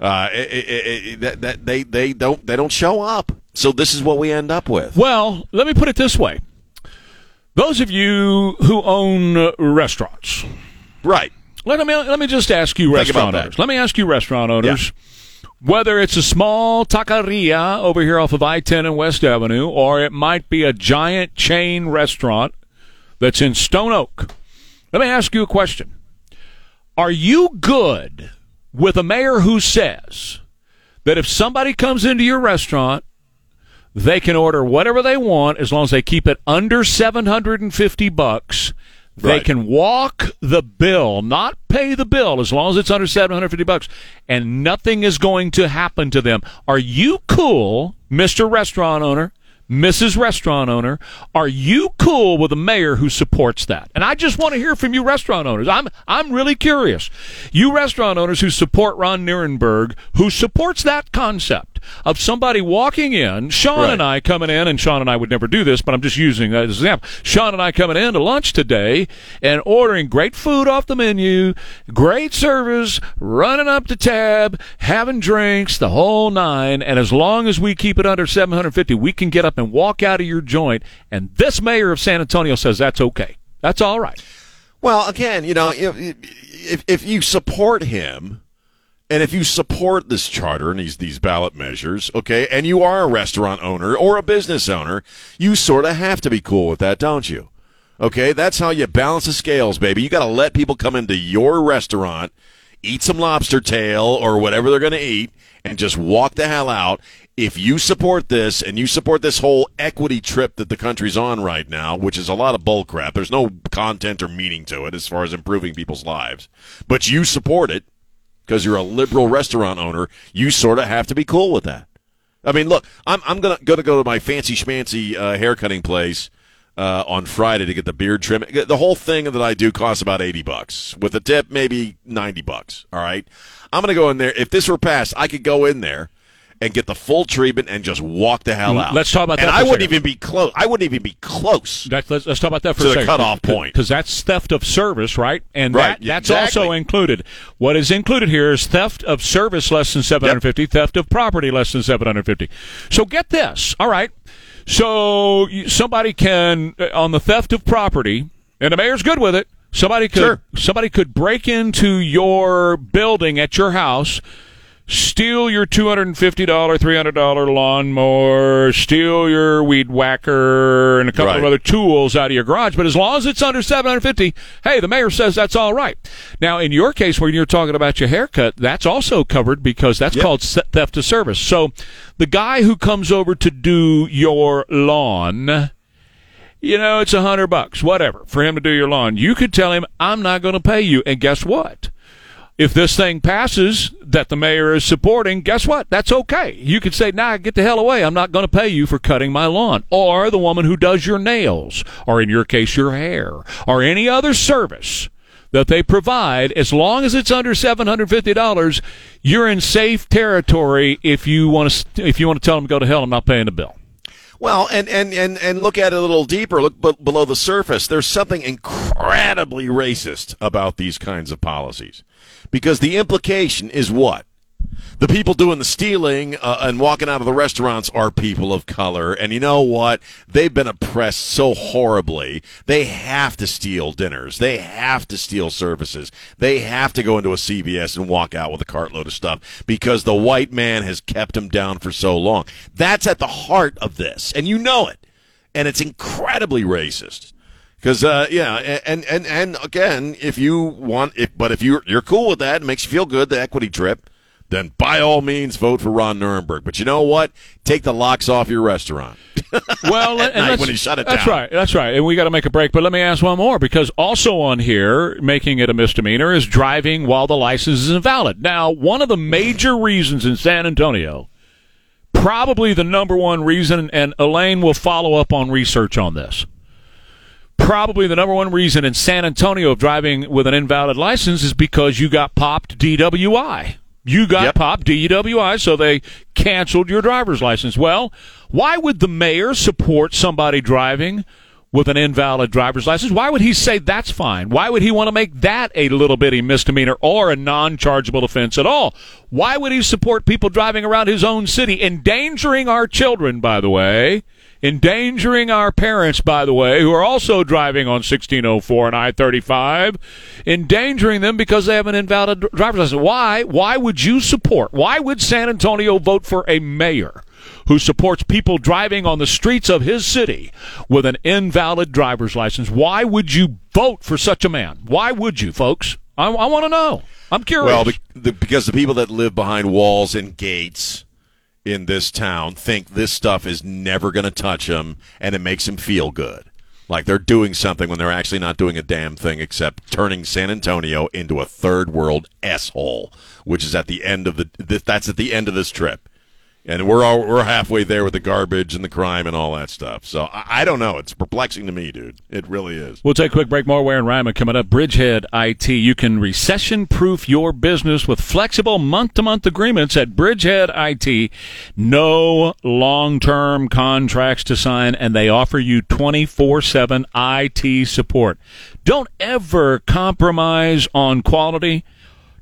they don't show up. So this is what we end up with. Well, let me put it this way. Those of you who own restaurants, right? Let me just ask you, restaurant owners. Let me ask you, restaurant owners, whether it's a small taqueria over here off of I-10 and West Avenue, or it might be a giant chain restaurant that's in Stone Oak. Let me ask you a question: are you good with a mayor who says that if somebody comes into your restaurant, they can order whatever they want as long as they keep it under $750. They can walk the bill, not pay the bill, as long as it's under $750, and nothing is going to happen to them. Are you cool, Mr. Restaurant Owner, Mrs. Restaurant Owner? Are you cool with a mayor who supports that? And I just want to hear from you, restaurant owners. I'm really curious. You restaurant owners who support Ron Nirenberg, who supports that concept. of somebody walking in, Sean right. and I coming in, and Sean and I would never do this, but I'm just using that as an example. Sean and I coming in to lunch today and ordering great food off the menu, great service, running up the tab, having drinks, the whole nine, and as long as we keep it under $750, we can get up and walk out of your joint, and this mayor of San Antonio says that's okay. That's all right. Well, again, you know, if you support him, and if you support this charter and these ballot measures, okay, and you are a restaurant owner or a business owner, you sort of have to be cool with that, don't you? Okay, that's how you balance the scales, baby. You got to let people come into your restaurant, eat some lobster tail or whatever they're going to eat, and just walk the hell out. If you support this and you support this whole equity trip that the country's on right now, which is a lot of bull crap, there's no content or meaning to it as far as improving people's lives, but you support it, because you're a liberal restaurant owner, you sort of have to be cool with that. I mean, look, I'm gonna go to my fancy schmancy haircutting place on Friday to get the beard trim. The whole thing that I do costs about $80 with a tip, maybe $90. All right, I'm gonna go in there. If this were passed, I could go in there and get the full treatment and just walk the hell out. Let's talk about that. And I wouldn't even be close. Let's talk about that for a second. To the cutoff point, because that's theft of service, right? And right, that's exactly. also included. What is included here is theft of service less than $750, yep. theft of property less than $750. So get this. All right. So somebody can on the theft of property, and the mayor's good with it. Somebody could break into your building at your house. Steal your $250, $300 lawnmower, steal your weed whacker, and a couple right. of other tools out of your garage. But as long as it's under $750, hey, the mayor says that's all right. Now, in your case, when you're talking about your haircut, that's also covered because that's yep. called theft of service. So the guy who comes over to do your lawn, you know, it's $100, whatever, for him to do your lawn. You could tell him, I'm not going to pay you. And guess what? If this thing passes that the mayor is supporting, guess what? That's okay. You could say, nah, get the hell away. I'm not going to pay you for cutting my lawn. Or the woman who does your nails, or in your case, your hair, or any other service that they provide, as long as it's under $750, you're in safe territory if you want to tell them, go to hell, I'm not paying the bill. Well, and look at it a little deeper. Look below the surface. There's something incredibly racist about these kinds of policies. Because the implication is what? The people doing the stealing and walking out of the restaurants are people of color. And you know what? They've been oppressed so horribly. They have to steal dinners. They have to steal services. They have to go into a CVS and walk out with a cartload of stuff because the white man has kept them down for so long. That's at the heart of this. And you know it. And it's incredibly racist. Because and again, if you're cool with that, it makes you feel good, the equity trip, then by all means vote for Ron Nirenberg. But you know what? Take the locks off your restaurant. Well, at night when he shut it down. That's right. And we got to make a break. But let me ask one more, because also on here, making it a misdemeanor is driving while the license is invalid. Now, one of the major reasons in San Antonio, probably the number one reason, and Elaine will follow up on research on this. Probably the number one reason in San Antonio of driving with an invalid license is because you got popped DWI. You got yep. popped DWI, so they canceled your driver's license. Well, why would the mayor support somebody driving with an invalid driver's license? Why would he say that's fine? Why would he want to make that a little bitty misdemeanor or a non-chargeable offense at all? Why would he support people driving around his own city, endangering our children, by the way? Endangering our parents, by the way, who are also driving on 1604 and I-35, endangering them because they have an invalid driver's license. Why? Why would you support? Why would San Antonio vote for a mayor who supports people driving on the streets of his city with an invalid driver's license? Why would you vote for such a man? Why would you, folks? I want to know. I'm curious. Well, because the people that live behind walls and gates in this town think this stuff is never going to touch them, and it makes them feel good. Like they're doing something when they're actually not doing a damn thing except turning San Antonio into a third world S-hole, which is at the end of this trip. And we're halfway there with the garbage and the crime and all that stuff. So I don't know. It's perplexing to me, dude. It really is. We'll take a quick break. More Ware and Ryman coming up. Bridgehead IT. You can recession-proof your business with flexible month-to-month agreements at Bridgehead IT. No long-term contracts to sign, and they offer you 24/7 IT support. Don't ever compromise on quality.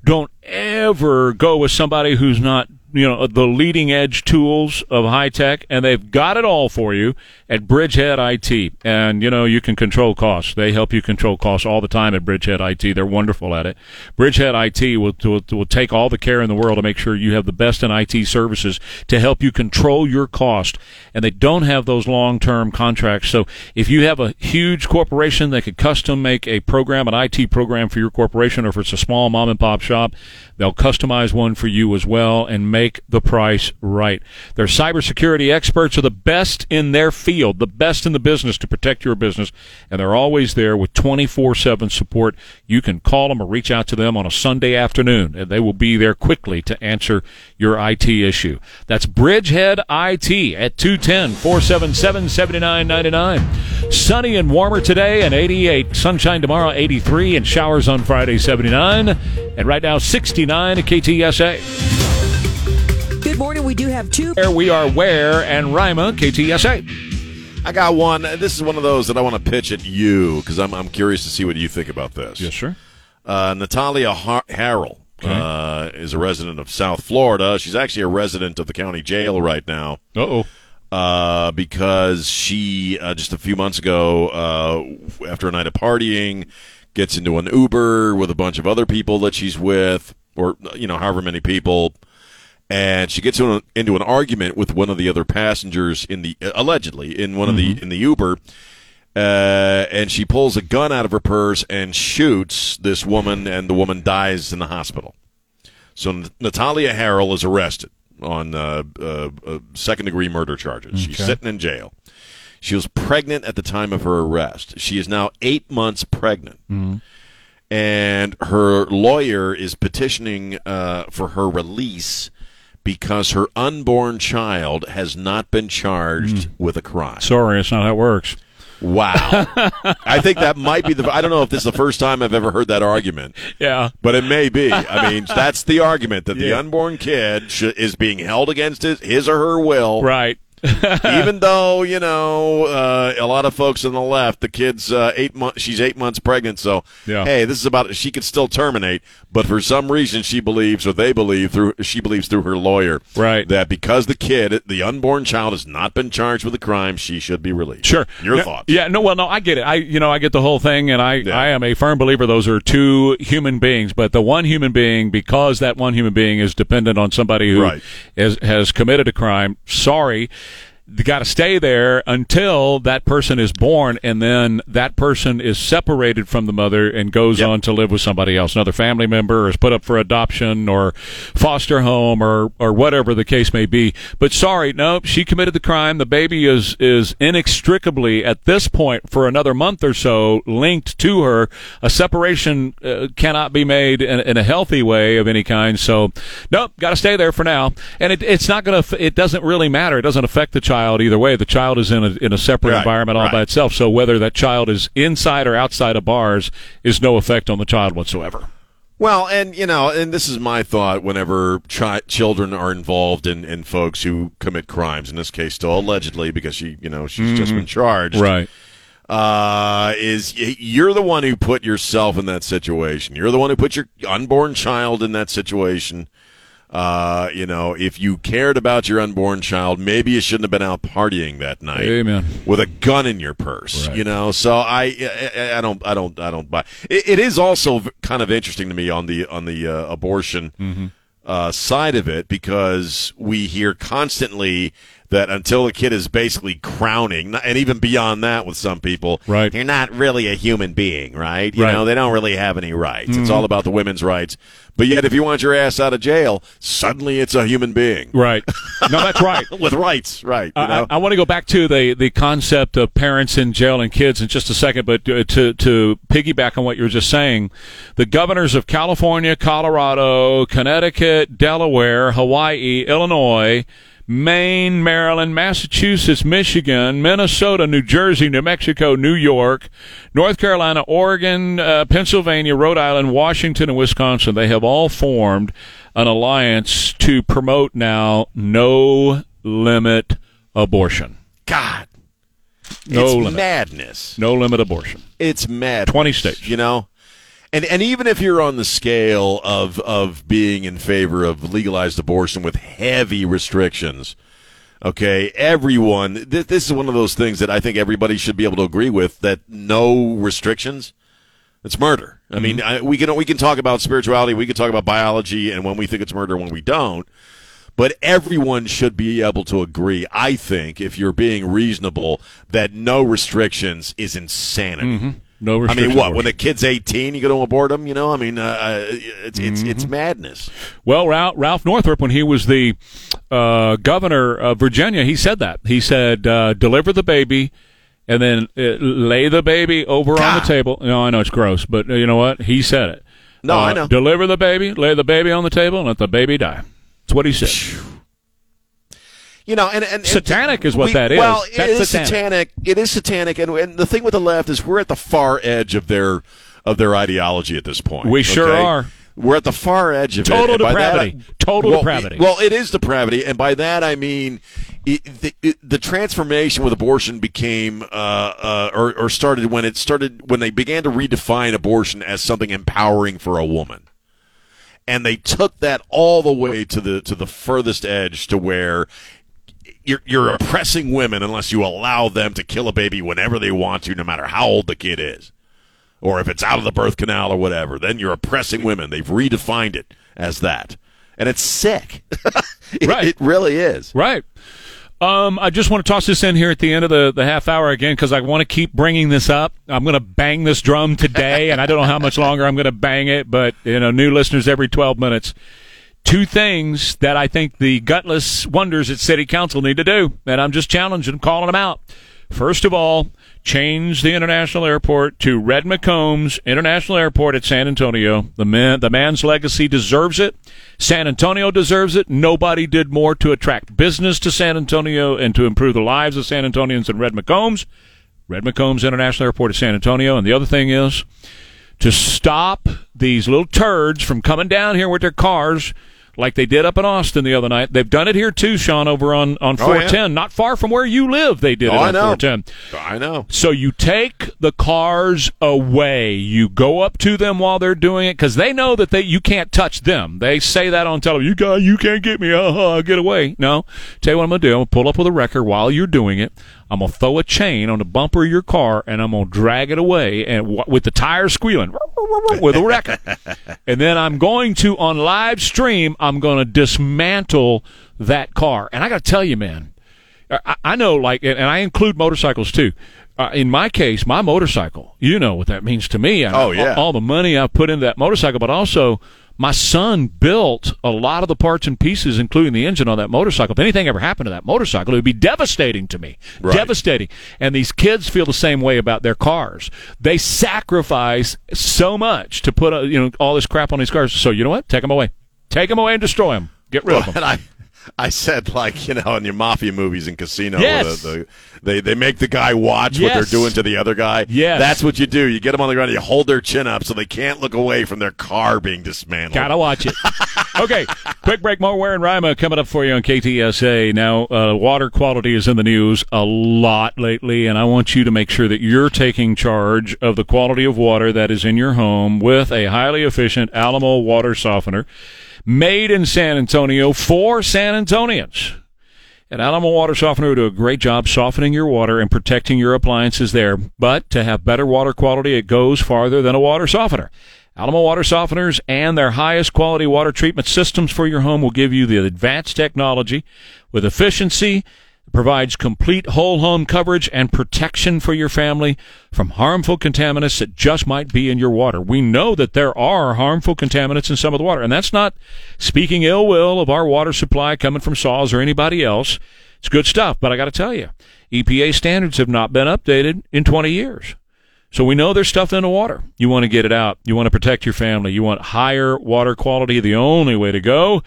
Don't ever go with somebody who's not, the leading edge tools of high tech, and they've got it all for you at Bridgehead IT. And, you can control costs. They help you control costs all the time at Bridgehead IT. They're wonderful at it. Bridgehead IT will take all the care in the world to make sure you have the best in IT services to help you control your cost. And they don't have those long-term contracts. So if you have a huge corporation that could custom make a program, an IT program for your corporation, or if it's a small mom-and-pop shop, they'll customize one for you as well and make the price right. Their cybersecurity experts are the best in their field, the best in the business to protect your business, and they're always there with 24/7 support. You can call them or reach out to them on a Sunday afternoon, and they will be there quickly to answer your IT issue. That's Bridgehead IT at 210-477-7999. Sunny and warmer today and 88. Sunshine tomorrow, 83, and showers on Friday, 79. And right now, 69 at KTSA. Good morning. We do have two. We are Ware and Rima, KTSA. I got one. This is one of those that I want to pitch at you because I'm curious to see what you think about this. Yes, sir. Natalia Harrell is a resident of South Florida. She's actually a resident of the county jail right now. Uh-oh. Because she, just a few months ago, after a night of partying, gets into an Uber with a bunch of other people that she's with, or however many people. And she gets into an argument with one of the other passengers in the Uber, and she pulls a gun out of her purse and shoots this woman, and the woman dies in the hospital. So Natalia Harrell is arrested on second-degree murder charges. Okay. She's sitting in jail. She was pregnant at the time of her arrest. She is now 8 months pregnant. Mm-hmm. And her lawyer is petitioning for her release because her unborn child has not been charged with a crime. Sorry, that's not how it works. Wow. I think that might be I don't know if this is the first time I've ever heard that argument. Yeah. But it may be. I mean, that's the argument, that the unborn kid is being held against his or her will. Right. Even though, a lot of folks on the left, the kid's 8 months. She's 8 months pregnant, so hey, this is about. She could still terminate, but for some reason, she believes through her lawyer, right, that because the unborn child, has not been charged with a crime, she should be released. Sure, your thoughts? Yeah, no, I get it. I get the whole thing, and I am a firm believer those are two human beings, but the one human being, because that one human being is dependent on somebody who has committed a crime. Sorry. They got to stay there until that person is born, and then that person is separated from the mother and goes on to live with somebody else, another family member, or is put up for adoption or foster home or whatever the case may be. But sorry, nope, she committed the crime. The baby is inextricably, at this point, for another month or so, linked to her. A separation cannot be made in a healthy way of any kind. So, nope, got to stay there for now. And it's not going to. It doesn't really matter. It doesn't affect the child. Either way, the child is in a separate environment all by itself, so whether that child is inside or outside of bars is no effect on the child whatsoever. Well, and and this is my thought whenever children are involved in folks who commit crimes, in this case still allegedly, because she's just been charged, right, is you're the one who put yourself in that situation. You're the one who put your unborn child in that situation. If you cared about your unborn child, maybe you shouldn't have been out partying that night. Amen. With a gun in your purse, So I don't buy. It is also kind of interesting to me on the abortion side of it, because we hear constantly that until a kid is basically crowning, and even beyond that with some people, right, you're not really a human being, right? They don't really have any rights. It's all about the women's rights. But yet, if you want your ass out of jail, suddenly it's a human being. Right. No, that's right. With rights, right. I want to go back to the concept of parents in jail and kids in just a second, but to piggyback on what you were just saying, the governors of California, Colorado, Connecticut, Delaware, Hawaii, Illinois, Maine, Maryland, Massachusetts, Michigan, Minnesota, New Jersey, New Mexico, New York, North Carolina, Oregon, Pennsylvania, Rhode Island, Washington, and Wisconsin. They have all formed an alliance to promote now no-limit abortion. God. No limit. Madness. No-limit abortion. It's madness. 20 states. You know? And even if you're on the scale of being in favor of legalized abortion with heavy restrictions, okay, everyone, this is one of those things that I think everybody should be able to agree with, that no restrictions, it's murder. I mean, we can talk about spirituality, we can talk about biology, and when we think it's murder, when we don't. But everyone should be able to agree, I think, if you're being reasonable, that no restrictions is insanity. Mm-hmm. No restrictions. I mean, what, when the kid's 18, you go to abort him? You know, I mean, it's madness. Well, Ralph Northrup, when he was the governor of Virginia, he said that. He said, deliver the baby and then lay the baby over on the table. No, I know it's gross, but you know what? He said it. No, I know. Deliver the baby, lay the baby on the table, and let the baby die. That's what he said. You know, and satanic is what that is. Well, That's satanic. It is satanic, and the thing with the left is we're at the far edge of their ideology at this point. We sure are. We're at the far edge of total depravity. Total depravity. Well, it is depravity, and by that I mean the transformation with abortion became started when they began to redefine abortion as something empowering for a woman. And they took that all the way to the furthest edge, to where you're oppressing women unless you allow them to kill a baby whenever they want to, no matter how old the kid is, or if it's out of the birth canal or whatever. Then you're oppressing women. They've redefined it as that, and it's sick. It really is. Right. I just want to toss this in here at the end of the half hour again, because I want to keep bringing this up. I'm going to bang this drum today, and I don't know how much longer I'm going to bang it, but you know, new listeners every 12 minutes. Two things that I think the gutless wonders at City Council need to do, and I'm just challenging them, calling them out. First of all, change the international airport to Red McCombs International Airport at San Antonio. The man's legacy deserves it. San Antonio deserves it. Nobody did more to attract business to San Antonio and to improve the lives of San Antonians than Red McCombs. Red McCombs International Airport at San Antonio. And the other thing is to stop these little turds from coming down here with their cars like they did up in Austin the other night. They've done it here too, Sean, over on 410. Oh, yeah. Not far from where you live, they did it on 410. I know. So you take the cars away. You go up to them while they're doing it, because they know that you can't touch them. They say that on television. You can't get me. I'll get away. No. Tell you what I'm going to do. I'm going to pull up with a wrecker while you're doing it. I'm going to throw a chain on the bumper of your car, and I'm going to drag it away and with the tires squealing with a wrecker. And then I'm going to, on live stream, I'm going to dismantle that car. And I got to tell you, man, I know, like, and I include motorcycles too. In my case, my motorcycle, you know what that means to me. All the money I put into that motorcycle, but also my son built a lot of the parts and pieces, including the engine, on that motorcycle. If anything ever happened to that motorcycle, it would be devastating to me. Right. Devastating. And these kids feel the same way about their cars. They sacrifice so much to put all this crap on these cars. So you know what? Take them away. Take them away and destroy them. Get rid of them. I said, like, you know, in your mafia movies and Casino, yes, they make the guy watch, yes, what they're doing to the other guy. Yes. That's what you do. You get them on the ground, you hold their chin up so they can't look away from their car being dismantled. Gotta watch it. Okay, quick break. More Ware and Rima coming up for you on KTSA. Now, water quality is in the news a lot lately, and I want you to make sure that you're taking charge of the quality of water that is in your home with a highly efficient Alamo Water Softener. Made in San Antonio for San Antonians. At Alamo Water Softener, we do a great job softening your water and protecting your appliances there. But to have better water quality, it goes farther than a water softener. Alamo Water Softeners and their highest quality water treatment systems for your home will give you the advanced technology with efficiency. Provides complete whole home coverage and protection for your family from harmful contaminants that just might be in your water. We know that there are harmful contaminants in some of the water, and that's not speaking ill will of our water supply coming from Saws or anybody else. It's good stuff, but I got to tell you, EPA standards have not been updated in 20 years. So we know there's stuff in the water. You want to get it out. You want to protect your family. You want higher water quality. The only way to go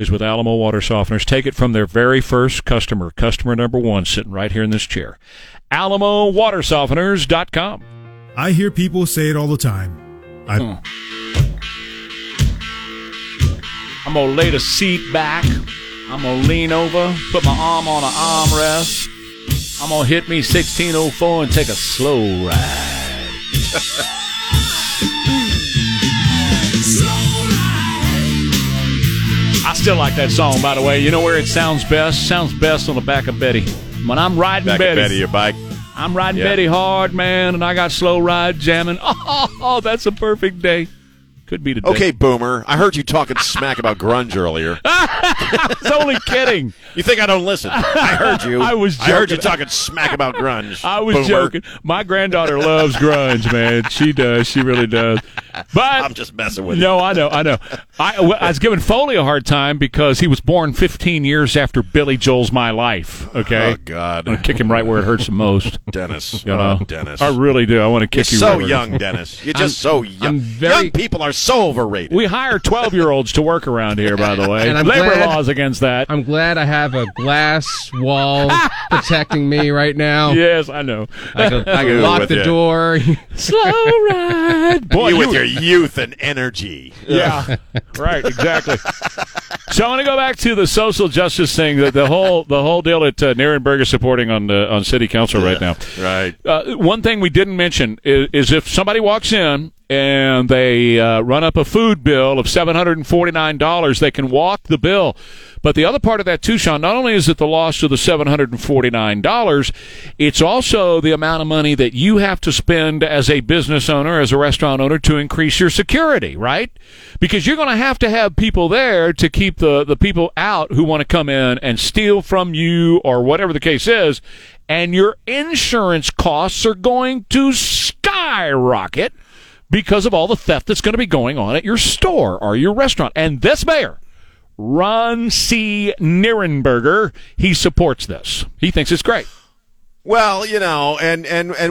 is with Alamo Water Softeners. Take it from their very first customer, customer number one, sitting right here in this chair. AlamoWaterSofteners.com. I hear people say it all the time. I'm going to lay the seat back. I'm going to lean over, put my arm on an armrest. I'm going to hit me 1604 and take a slow ride. I still like that song, by the way. You know where it sounds best? Sounds best on the back of Betty. When I'm riding back Betty. Back of Betty, your bike. I'm riding Betty hard, man, and I got slow ride jamming. Oh, that's a perfect day. Could be today. Okay, Boomer. I heard you talking smack about grunge earlier. I was only kidding. You think I don't listen? I heard you. I was joking. I heard you talking smack about grunge. I was joking. My granddaughter loves grunge, man. She does. She really does. But I'm just messing with you. No, I know. I was giving Foley a hard time because he was born 15 years after Billy Joel's "My Life." Okay. Oh God. I'm gonna kick him right where it hurts the most, Dennis. You know, Dennis. I really do. I want to kick you. You're so young, Dennis. You're just so young. Young people are so overrated. We hire 12-year-olds to work around here, by the way. And labor laws against that. I'm glad I have a glass wall protecting me right now. Yes, I know. I can lock the door. Slow ride. Boy, you with your youth and energy. Yeah, right, exactly. So I want to go back to the social justice thing, the whole deal that Nirenberg is supporting on city council right now. Right. One thing we didn't mention is if somebody walks in and they run up a food bill of $749, they can walk the bill. But the other part of that, too, Sean, not only is it the loss of the $749, it's also the amount of money that you have to spend as a business owner, as a restaurant owner, to increase your security, right? Because you're going to have people there to keep the people out who want to come in and steal from you or whatever the case is, and your insurance costs are going to skyrocket because of all the theft that's going to be going on at your store or your restaurant. And this mayor, Ron C. Nirenberg, he supports this. He thinks it's great. Well, you know, and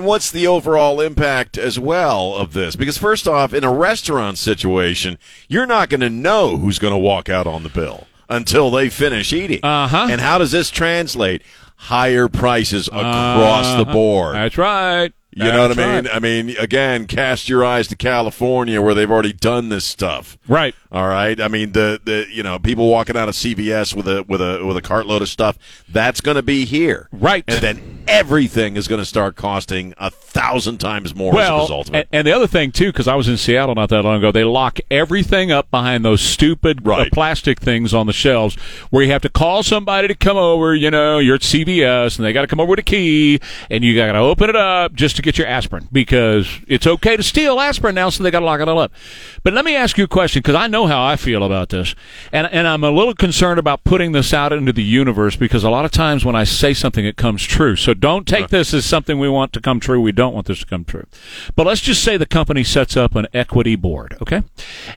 what's the overall impact as well of this? Because first off, in a restaurant situation, you're not going to know who's going to walk out on the bill until they finish eating. Uh-huh. And how does this translate? Higher prices across the board. That's right. You know what I mean? Right. I mean, again, cast your eyes to California where they've already done this stuff. Right. All right. I mean, the you know, people walking out of CVS with a cartload of stuff, that's going to be here. Right. And then everything is going to start costing 1,000 times more as a result of it. And the other thing, too, because I was in Seattle not that long ago, they lock everything up behind those stupid plastic things on the shelves where you have to call somebody to come over. You know, you're at CVS, and they got to come over with a key, and you got to open it up just to get your aspirin, because it's okay to steal aspirin now, so they got to lock it all up. But let me ask you a question, because I know how I feel about this, and I'm a little concerned about putting this out into the universe, because a lot of times when I say something, it comes true. So don't take this as something we want to come true. We don't want this to come true. But let's just say the company sets up an equity board, okay?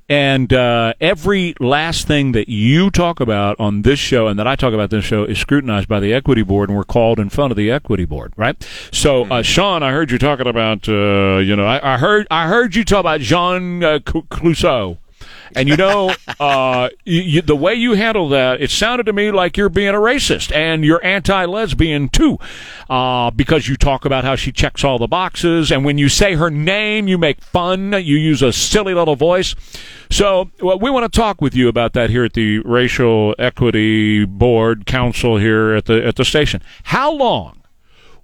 And every last thing that you talk about on this show and that I talk about this show is scrutinized by the equity board, and we're called in front of the equity board, right? So, Sean, I heard you're talking about, you know, I heard you talk about Jean Clouseau. And, you know, the way you handle that, it sounded to me like you're being a racist, and you're anti-lesbian, too, because you talk about how she checks all the boxes, and when you say her name, you make fun, you use a silly little voice. So we want to talk with you about that here at the Racial Equity Board Council here at the station. How long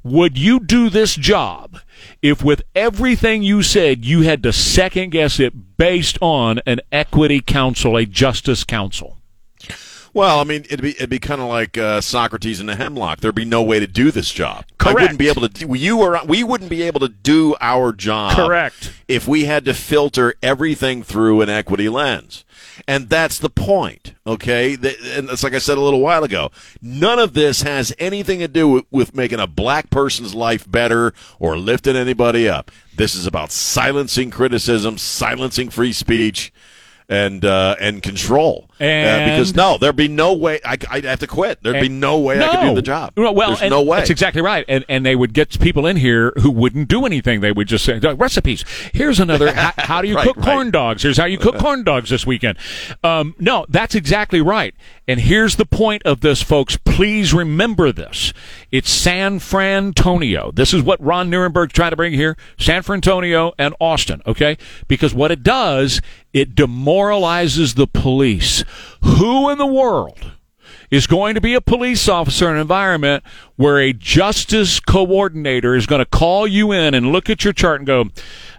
would you do this job if with everything you said you had to second guess it based on an equity council, a justice council? Well, I mean, it'd be kind of like Socrates and the hemlock. There'd be no way to do this job. Correct. I wouldn't be able to. We wouldn't be able to do our job. Correct. If we had to filter everything through an equity lens, and that's the point. Okay, and it's like I said a little while ago. None of this has anything to do with making a black person's life better or lifting anybody up. This is about silencing criticism, silencing free speech. and control. And because there'd be no way I'd have to quit. There'd be no way I could do the job. Well, there's no way. That's exactly right. And they would get people in here who wouldn't do anything. They would just say recipes. Here's another. How do you cook corn dogs? Here's how you cook corn dogs this weekend. No, that's exactly right. And here's the point of this, folks. Please remember this. It's San Francisco. This is what Ron Nirenberg's trying to bring here. San Francisco and Austin, okay? Because what it does, it demoralizes the police. Who in the world is going to be a police officer in an environment where a justice coordinator is going to call you in and look at your chart and go,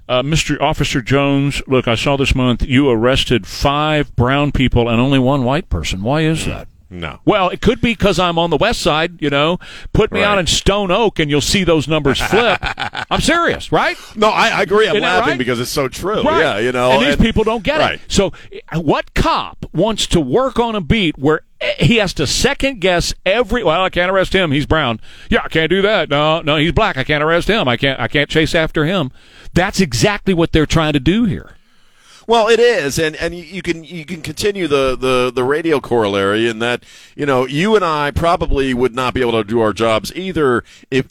Mr. Officer Jones, look, I saw this month you arrested 5 brown people and only 1 white person. Why is that? No. Well, it could be because I'm on the west side, you know. Put me out in Stone Oak and you'll see those numbers flip. I'm serious, right? No, I agree. I'm laughing because it's so true. Right. Yeah, you know. And these people don't get it. So what cop wants to work on a beat where he has to second guess every, well, I can't arrest him, he's brown. Yeah, I can't do that. No, he's black. I can't arrest him. I can't chase after him. That's exactly what they're trying to do here. Well, it is, and you can continue the radio corollary in that, you know, you and I probably would not be able to do our jobs either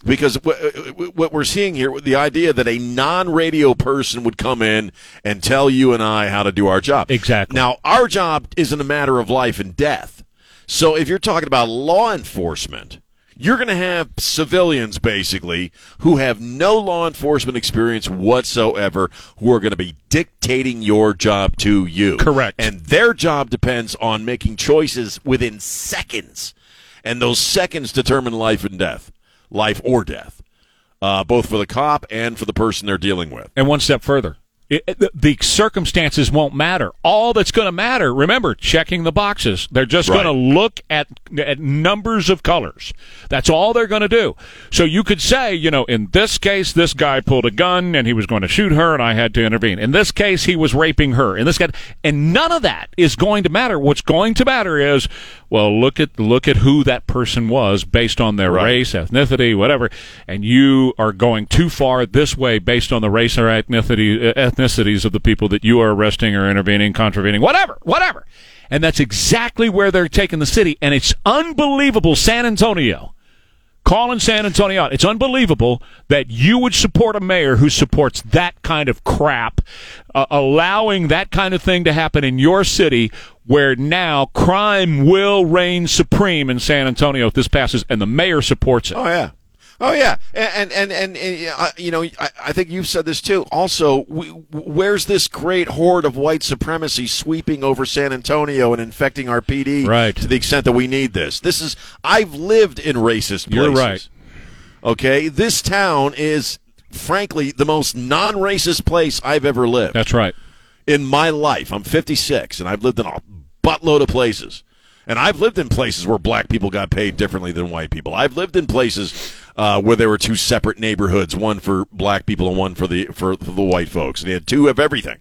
because what we're seeing here, the idea that a non-radio person would come in and tell you and I how to do our job. Exactly. Now, our job isn't a matter of life and death. So if you're talking about law enforcement, you're going to have civilians, basically, who have no law enforcement experience whatsoever, who are going to be dictating your job to you. Correct. And their job depends on making choices within seconds. And those seconds determine life and death, life or death, both for the cop and for the person they're dealing with. And one step further. The circumstances won't matter. All that's going to matter, remember, checking the boxes. They're just going to look at numbers of colors. That's all they're going to do. So you could say, you know, in this case, this guy pulled a gun and he was going to shoot her and I had to intervene. In this case, he was raping her. In this case, and none of that is going to matter. What's going to matter is, well, look at who that person was based on their race, ethnicity, whatever. And you are going too far this way based on the race or ethnicities of the people that you are arresting or intervening, contravening, whatever. And that's exactly where they're taking the city. And it's unbelievable, San Antonio. Calling San Antonio out. It's unbelievable that you would support a mayor who supports that kind of crap, allowing that kind of thing to happen in your city where now crime will reign supreme in San Antonio if this passes, and the mayor supports it. Oh, yeah. Oh, yeah. And you know, I think you've said this, too. Also, where's this great horde of white supremacy sweeping over San Antonio and infecting our PD to the extent that we need this? This is – I've lived in racist places. You're right. Okay? This town is, frankly, the most non-racist place I've ever lived. That's right. In my life. I'm 56, and I've lived in a buttload of places. And I've lived in places where black people got paid differently than white people. I've lived in places where there were two separate neighborhoods, one for black people and one for the white folks. And they had two of everything.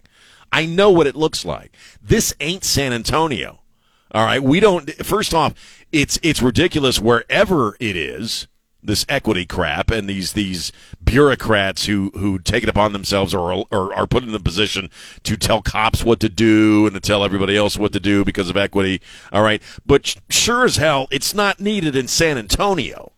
I know what it looks like. This ain't San Antonio. All right, we don't. First off, it's ridiculous wherever it is. This equity crap and these bureaucrats who take it upon themselves or are put in the position to tell cops what to do and to tell everybody else what to do because of equity. All right. But sure as hell, it's not needed in San Antonio.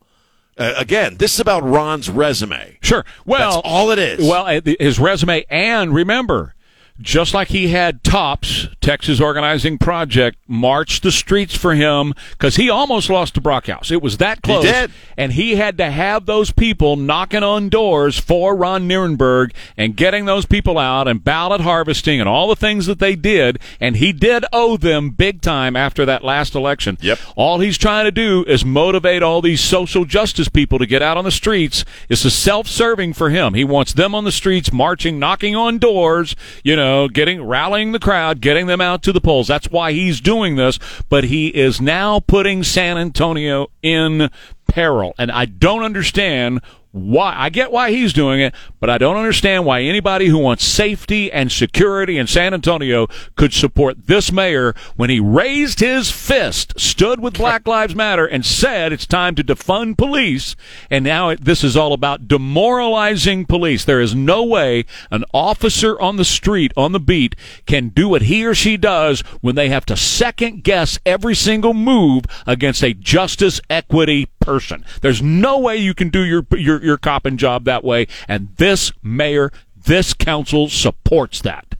Again, this is about Ron's resume. Sure. Well, that's all it is. Well, his resume. And remember, just like he had TOPS, Texas Organizing Project, march the streets for him because he almost lost to Brockhouse. It was that close. He did. And he had to have those people knocking on doors for Ron Nirenberg and getting those people out and ballot harvesting and all the things that they did. And he did owe them big time after that last election. Yep. All he's trying to do is motivate all these social justice people to get out on the streets. It's a self-serving for him. He wants them on the streets marching, knocking on doors, you know, rallying the crowd, getting them out to the polls. That's why he's doing this, but he is now putting San Antonio in peril. And I don't understand why I get why he's doing it, but I don't understand why anybody who wants safety and security in San Antonio could support this mayor when he raised his fist, stood with Black Lives Matter, and said it's time to defund police, and now this is all about demoralizing police. There is no way an officer on the street, on the beat, can do what he or she does when they have to second-guess every single move against a justice, equity person. There's no way you can do your copping job that way, and this mayor, this council supports that.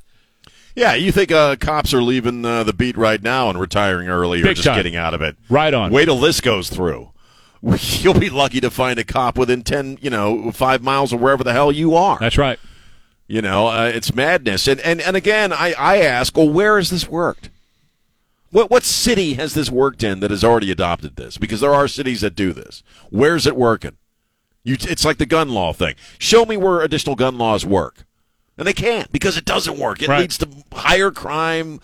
Yeah, you think cops are leaving the beat right now and retiring early or just getting out of it. Right on. Wait till this goes through. You'll be lucky to find a cop within 5 miles of wherever the hell you are. That's right. You know, it's madness. And again, I ask, well, where has this worked? What city has this worked in that has already adopted this? Because there are cities that do this. Where's it working? It's like the gun law thing. Show me where additional gun laws work. And they can't because it doesn't work. It right. leads to higher crime,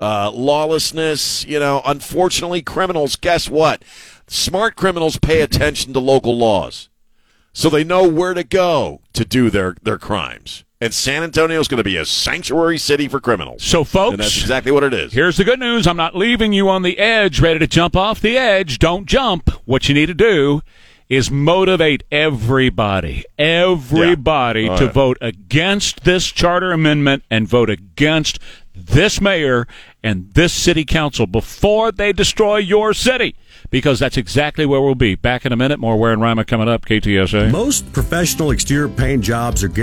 lawlessness. You know, unfortunately, criminals, guess what? Smart criminals pay attention to local laws. So they know where to go to do their crimes. And San Antonio's going to be a sanctuary city for criminals. So, folks, and that's exactly what it is. Here's the good news. I'm not leaving you on the edge, ready to jump off the edge. Don't jump. What you need to do is motivate everybody to vote against this charter amendment and vote against this mayor and this city council before they destroy your city, because that's exactly where we'll be. Back in a minute, more Ware and Rima coming up, KTSA. Most professional exterior paint jobs are guaranteed.